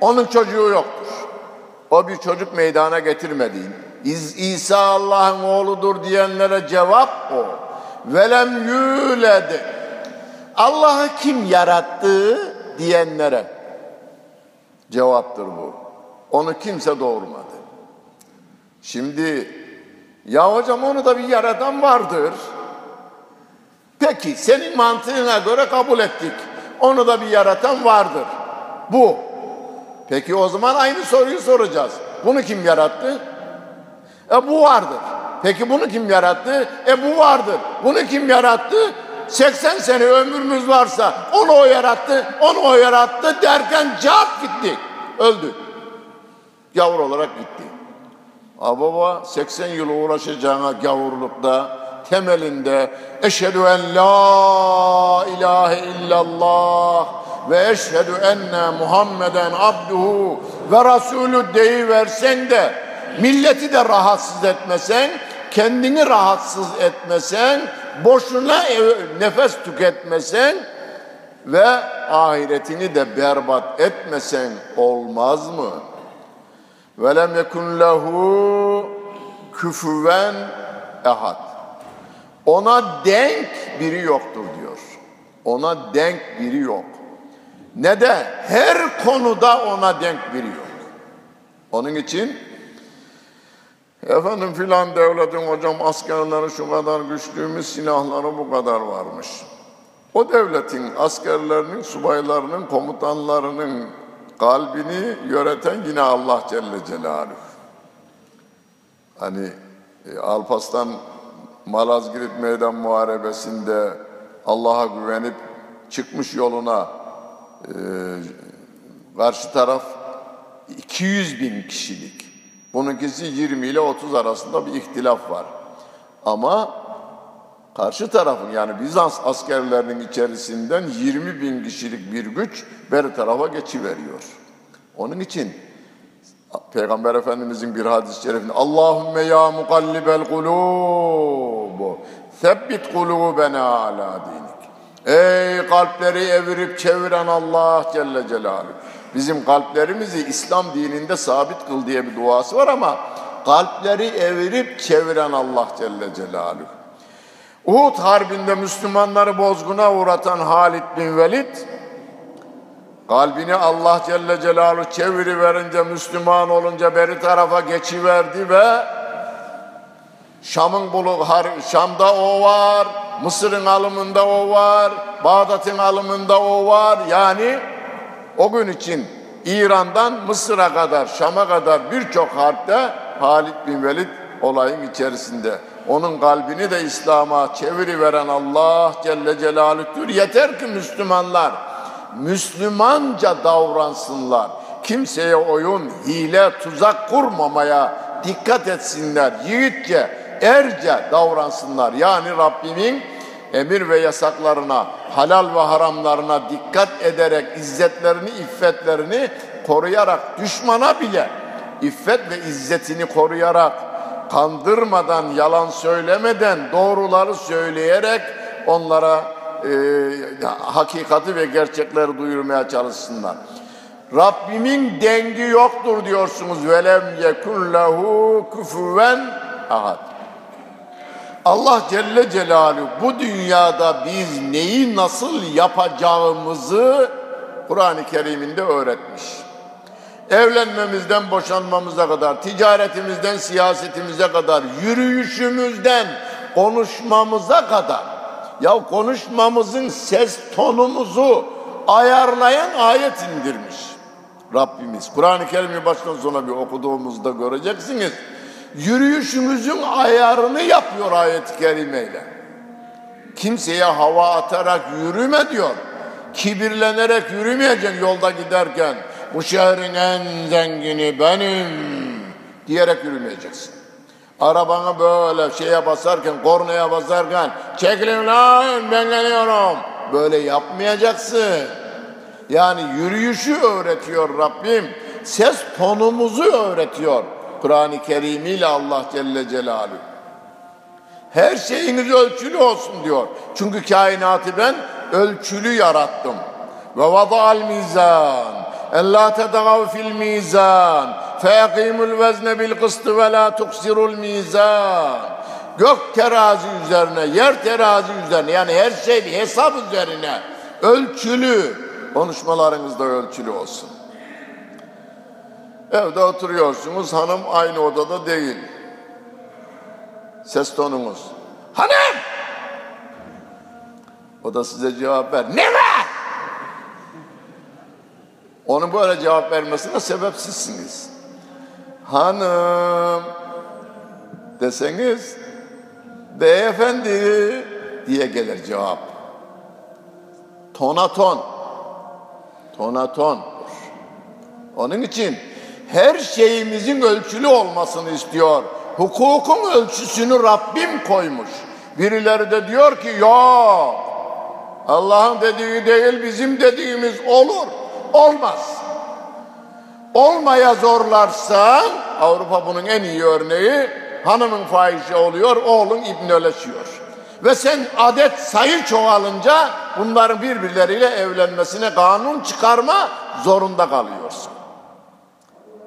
Onun çocuğu yoktur. O bir çocuk meydana getirmedi. İsa Allah'ın oğludur diyenlere cevap o. Ve lem yuled. Allah'ı kim yarattı diyenlere cevaptır bu. Onu kimse doğurmadı. Şimdi ya hocam onu da bir yaratan vardır. Peki senin mantığına göre kabul ettik. Onu da bir yaratan vardır. Bu. Peki o zaman aynı soruyu soracağız. Bunu kim yarattı? Bu vardır. Peki bunu kim yarattı? Bu vardır. Bunu kim yarattı? 80 sene ömrümüz varsa onu o yarattı, onu o yarattı derken cevap gitti. Öldü. Yavru olarak gitti. Baba 80 yıl uğraşacağına gavurlukta temelinde eşhedü en la ilahe illallah ve eşhedü enne Muhammeden abduhu ve rasulü deyiversen de milleti de rahatsız etmesen, kendini rahatsız etmesen, boşuna nefes tüketmesen ve ahiretini de berbat etmesen olmaz mı? Ve lem yekun lehu küfüven ehad. Ona denk biri yoktur diyor. Ona denk biri yok. Ne de her konuda ona denk biri yok. Onun için efendim filan devletin hocam askerleri şu kadar güçlüymüş, silahları bu kadar varmış. O devletin askerlerinin, subaylarının, komutanlarının kalbini yöneten yine Allah Celle Celaluhu. Hani Alparslan Malazgirt Meydan Muharebesi'nde Allah'a güvenip çıkmış yoluna karşı taraf 200.000 kişilik. Bununkisi 20 ile 30 arasında bir ihtilaf var. Ama karşı tarafın yani Bizans askerlerinin içerisinden 20.000 kişilik bir güç beri tarafa geçiveriyor. Onun için Peygamber Efendimizin bir hadis-i şerifinde Allahümme ya mukallibel kulub sebbit kulubena ala dinik. Ey kalpleri evirip çeviren Allah Celle Celaluhu. Bizim kalplerimizi İslam dininde sabit kıl diye bir duası var ama kalpleri evirip çeviren Allah Celle Celaluhu. Uhud Harbi'nde Müslümanları bozguna uğratan Halid bin Velid, kalbini Allah Celle Celaluhu çeviriverince, Müslüman olunca beri tarafa geçiverdi ve Şam'da o var, Mısır'ın alımında o var, Bağdat'ın alımında o var. Yani o gün için İran'dan Mısır'a kadar, Şam'a kadar birçok harpte Halid bin Velid olayın içerisinde. Onun kalbini de İslam'a çeviriveren Allah Celle Celaluh'tür. Yeter ki Müslümanlar Müslümanca davransınlar. Kimseye oyun, hile, tuzak kurmamaya dikkat etsinler. Yiğitçe, erce davransınlar. Yani Rabbimin emir ve yasaklarına, halal ve haramlarına dikkat ederek iffetlerini koruyarak, düşmana bile iffet ve izzetini koruyarak, kandırmadan, yalan söylemeden, doğruları söyleyerek onlara hakikati ve gerçekleri duyurmaya çalışsınlar. Rabbimin dengi yoktur diyorsunuz. Velem yekun lehu kufuven ahad. Allah Celle Celaluhu bu dünyada biz neyi nasıl yapacağımızı Kur'an-ı Kerim'inde öğretmiş. Evlenmemizden boşanmamıza kadar, ticaretimizden siyasetimize kadar, yürüyüşümüzden konuşmamıza kadar, ya konuşmamızın ses tonumuzu ayarlayan ayet indirmiş Rabbimiz. Kur'an-ı Kerim'i baştan sona bir okuduğumuzda göreceksiniz. Yürüyüşümüzün ayarını yapıyor ayet-i kerimeyle. Kimseye hava atarak yürüme diyor. Kibirlenerek yürümeyeceksin yolda giderken. Bu şehrin en zengini benim diyerek yürümeyeceksin. Arabanı böyle şeye basarken, kornaya basarken çekilin lan ben geliyorum. Böyle yapmayacaksın. Yani yürüyüşü öğretiyor Rabbim. Ses tonumuzu öğretiyor Kur'an-ı Kerim ile Allah Celle Celaluhu. Her şeyiniz ölçülü olsun diyor. Çünkü kainatı ben ölçülü yarattım. Ve vada'al mizan. Ellâ tedagav fil mizan. Feqimul vezne bil kıstı ve la tuksirul mizan. Gök terazi üzerine, yer terazi üzerine, yani her şey bir hesap üzerine ölçülü, konuşmalarınız da ölçülü olsun. Evde oturuyorsunuz, hanım aynı odada değil. Ses tonunuz. Hanım! O da size cevap ver. Ne var? Onun böyle cevap vermesine sebepsizsiniz. Hanım deseniz, beyefendi diye gelir cevap. Tonaton. Tonaton. Onun için her şeyimizin ölçülü olmasını istiyor. Hukukun ölçüsünü Rabbim koymuş. Birileri de diyor ki yok, Allah'ın dediği değil bizim dediğimiz olur. Olmaz. Olmaya zorlarsan, Avrupa bunun en iyi örneği, hanımın fahişe oluyor, oğlun ibnöleşiyor. Ve sen adet sayı çoğalınca bunların birbirleriyle evlenmesine kanun çıkarma zorunda kalıyorsun.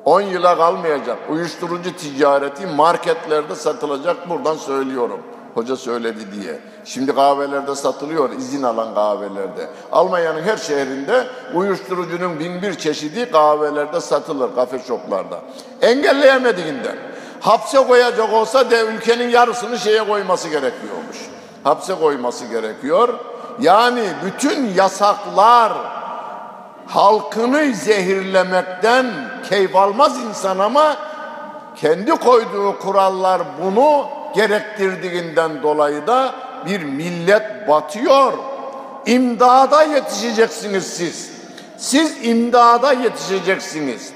10 yıla kalmayacak. Uyuşturucu ticareti marketlerde satılacak. Buradan söylüyorum. Hoca söyledi diye. Şimdi kahvelerde satılıyor, izin alan kahvelerde. Almanya'nın her şehrinde uyuşturucunun 1001 çeşidi kahvelerde satılır, kafe şoplarda. Engelleyemediğinden. Hapse koyacak olsa de ülkenin yarısını şeye koyması gerekiyormuş. Hapse koyması gerekiyor. Yani bütün yasaklar halkını zehirlemekten keyif almaz insan ama kendi koyduğu kurallar bunu gerektirdiğinden dolayı da bir millet batıyor. İmdada yetişeceksiniz siz. Siz imdada yetişeceksiniz.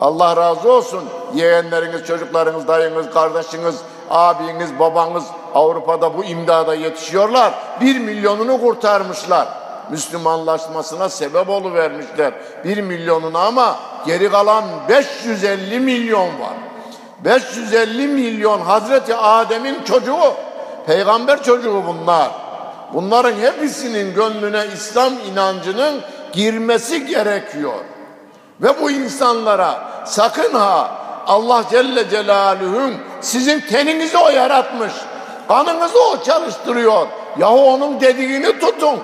Allah razı olsun. Yeğenleriniz, çocuklarınız, dayınız, kardeşiniz, abiniz, babanız Avrupa'da bu imdada yetişiyorlar. 1 milyonunu kurtarmışlar. Müslümanlaşmasına sebep oluvermişler. 1 milyonunu ama geri kalan 550 milyon var. 550 milyon Hazreti Adem'in çocuğu, peygamber çocuğu bunlar. Bunların hepsinin gönlüne İslam inancının girmesi gerekiyor. Ve bu insanlara sakın ha Allah Celle Celaluhu'nun sizin teninizi o yaratmış, kanınızı o çalıştırıyor. Yahu onun dediğini tutun,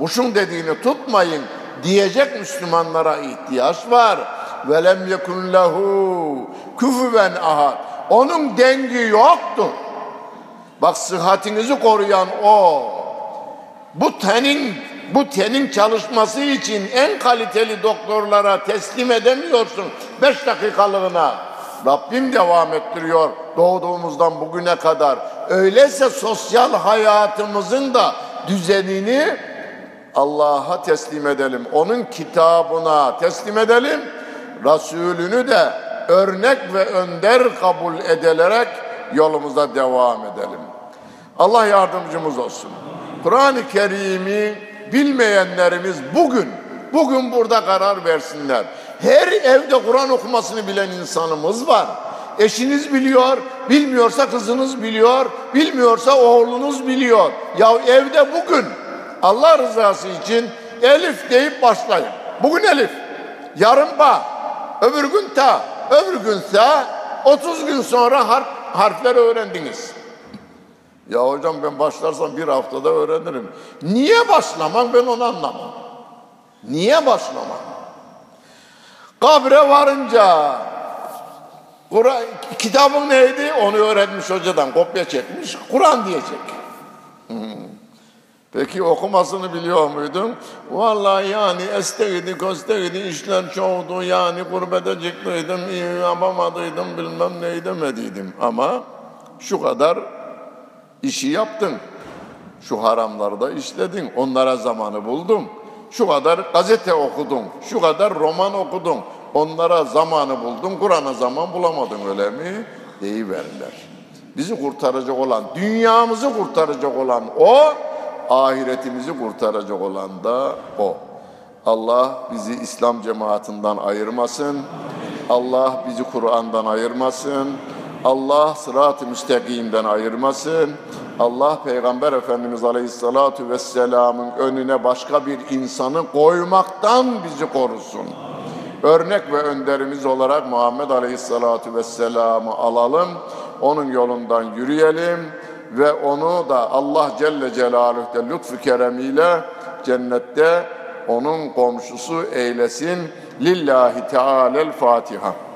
Bush'un dediğini tutmayın diyecek Müslümanlara ihtiyaç var. Velem yekun lehu küfüven ahad. Onun dengi yoktur. Bak sıhhatinizi koruyan o. Bu tenin çalışması için en kaliteli doktorlara teslim edemiyorsun 5 dakikalığına. Rabbim devam ettiriyor doğduğumuzdan bugüne kadar. Öyleyse sosyal hayatımızın da düzenini Allah'a teslim edelim. Onun kitabına teslim edelim. Resulünü de örnek ve önder kabul edilerek yolumuza devam edelim. Allah yardımcımız olsun. Kur'an-ı Kerim'i bilmeyenlerimiz bugün burada karar versinler. her evde Kur'an okumasını bilen insanımız var. Eşiniz biliyor, bilmiyorsa kızınız biliyor, bilmiyorsa oğlunuz biliyor. Ya evde bugün Allah rızası için elif deyip başlayın. Bugün elif, yarın ba, öbür gün ta, öbür gün sa, 30 gün sonra harfleri öğrendiniz. Ya hocam ben başlarsam bir haftada öğrenirim. Niye başlamam, ben onu anlamam. Niye başlamam? Kabre varınca kitabın neydi? Onu öğretmiş hocadan, kopya çekmiş, Kur'an diyecek. Peki okumasını biliyor muydun? Vallahi yani estegidi köstegidi işler çoğdu, yani gurbete çıktıydım, iyi yapamadıydım, bilmem neyi demediydim. Ama şu kadar işi yaptın, şu haramlarda işledin, onlara zamanı buldum. Şu kadar gazete okudum, şu kadar roman okudum, onlara zamanı buldum, Kur'an'a zaman bulamadın, öyle mi? Deyiverirler. Bizi kurtaracak olan, dünyamızı kurtaracak olan o, ahiretimizi kurtaracak olan da o. Allah bizi İslam cemaatinden ayırmasın. Allah bizi Kur'an'dan ayırmasın. Allah sırat-ı müstakimden ayırmasın. Allah Peygamber Efendimiz Aleyhissalatu Vesselam'ın önüne başka bir insanı koymaktan bizi korusun. Örnek ve önderimiz olarak Muhammed Aleyhissalatu Vesselam'ı alalım. Onun yolundan yürüyelim ve onu da Allah Celle Celaluhu'da lütfü keremiyle cennette onun komşusu eylesin. Lillahi Teala'l Fatiha.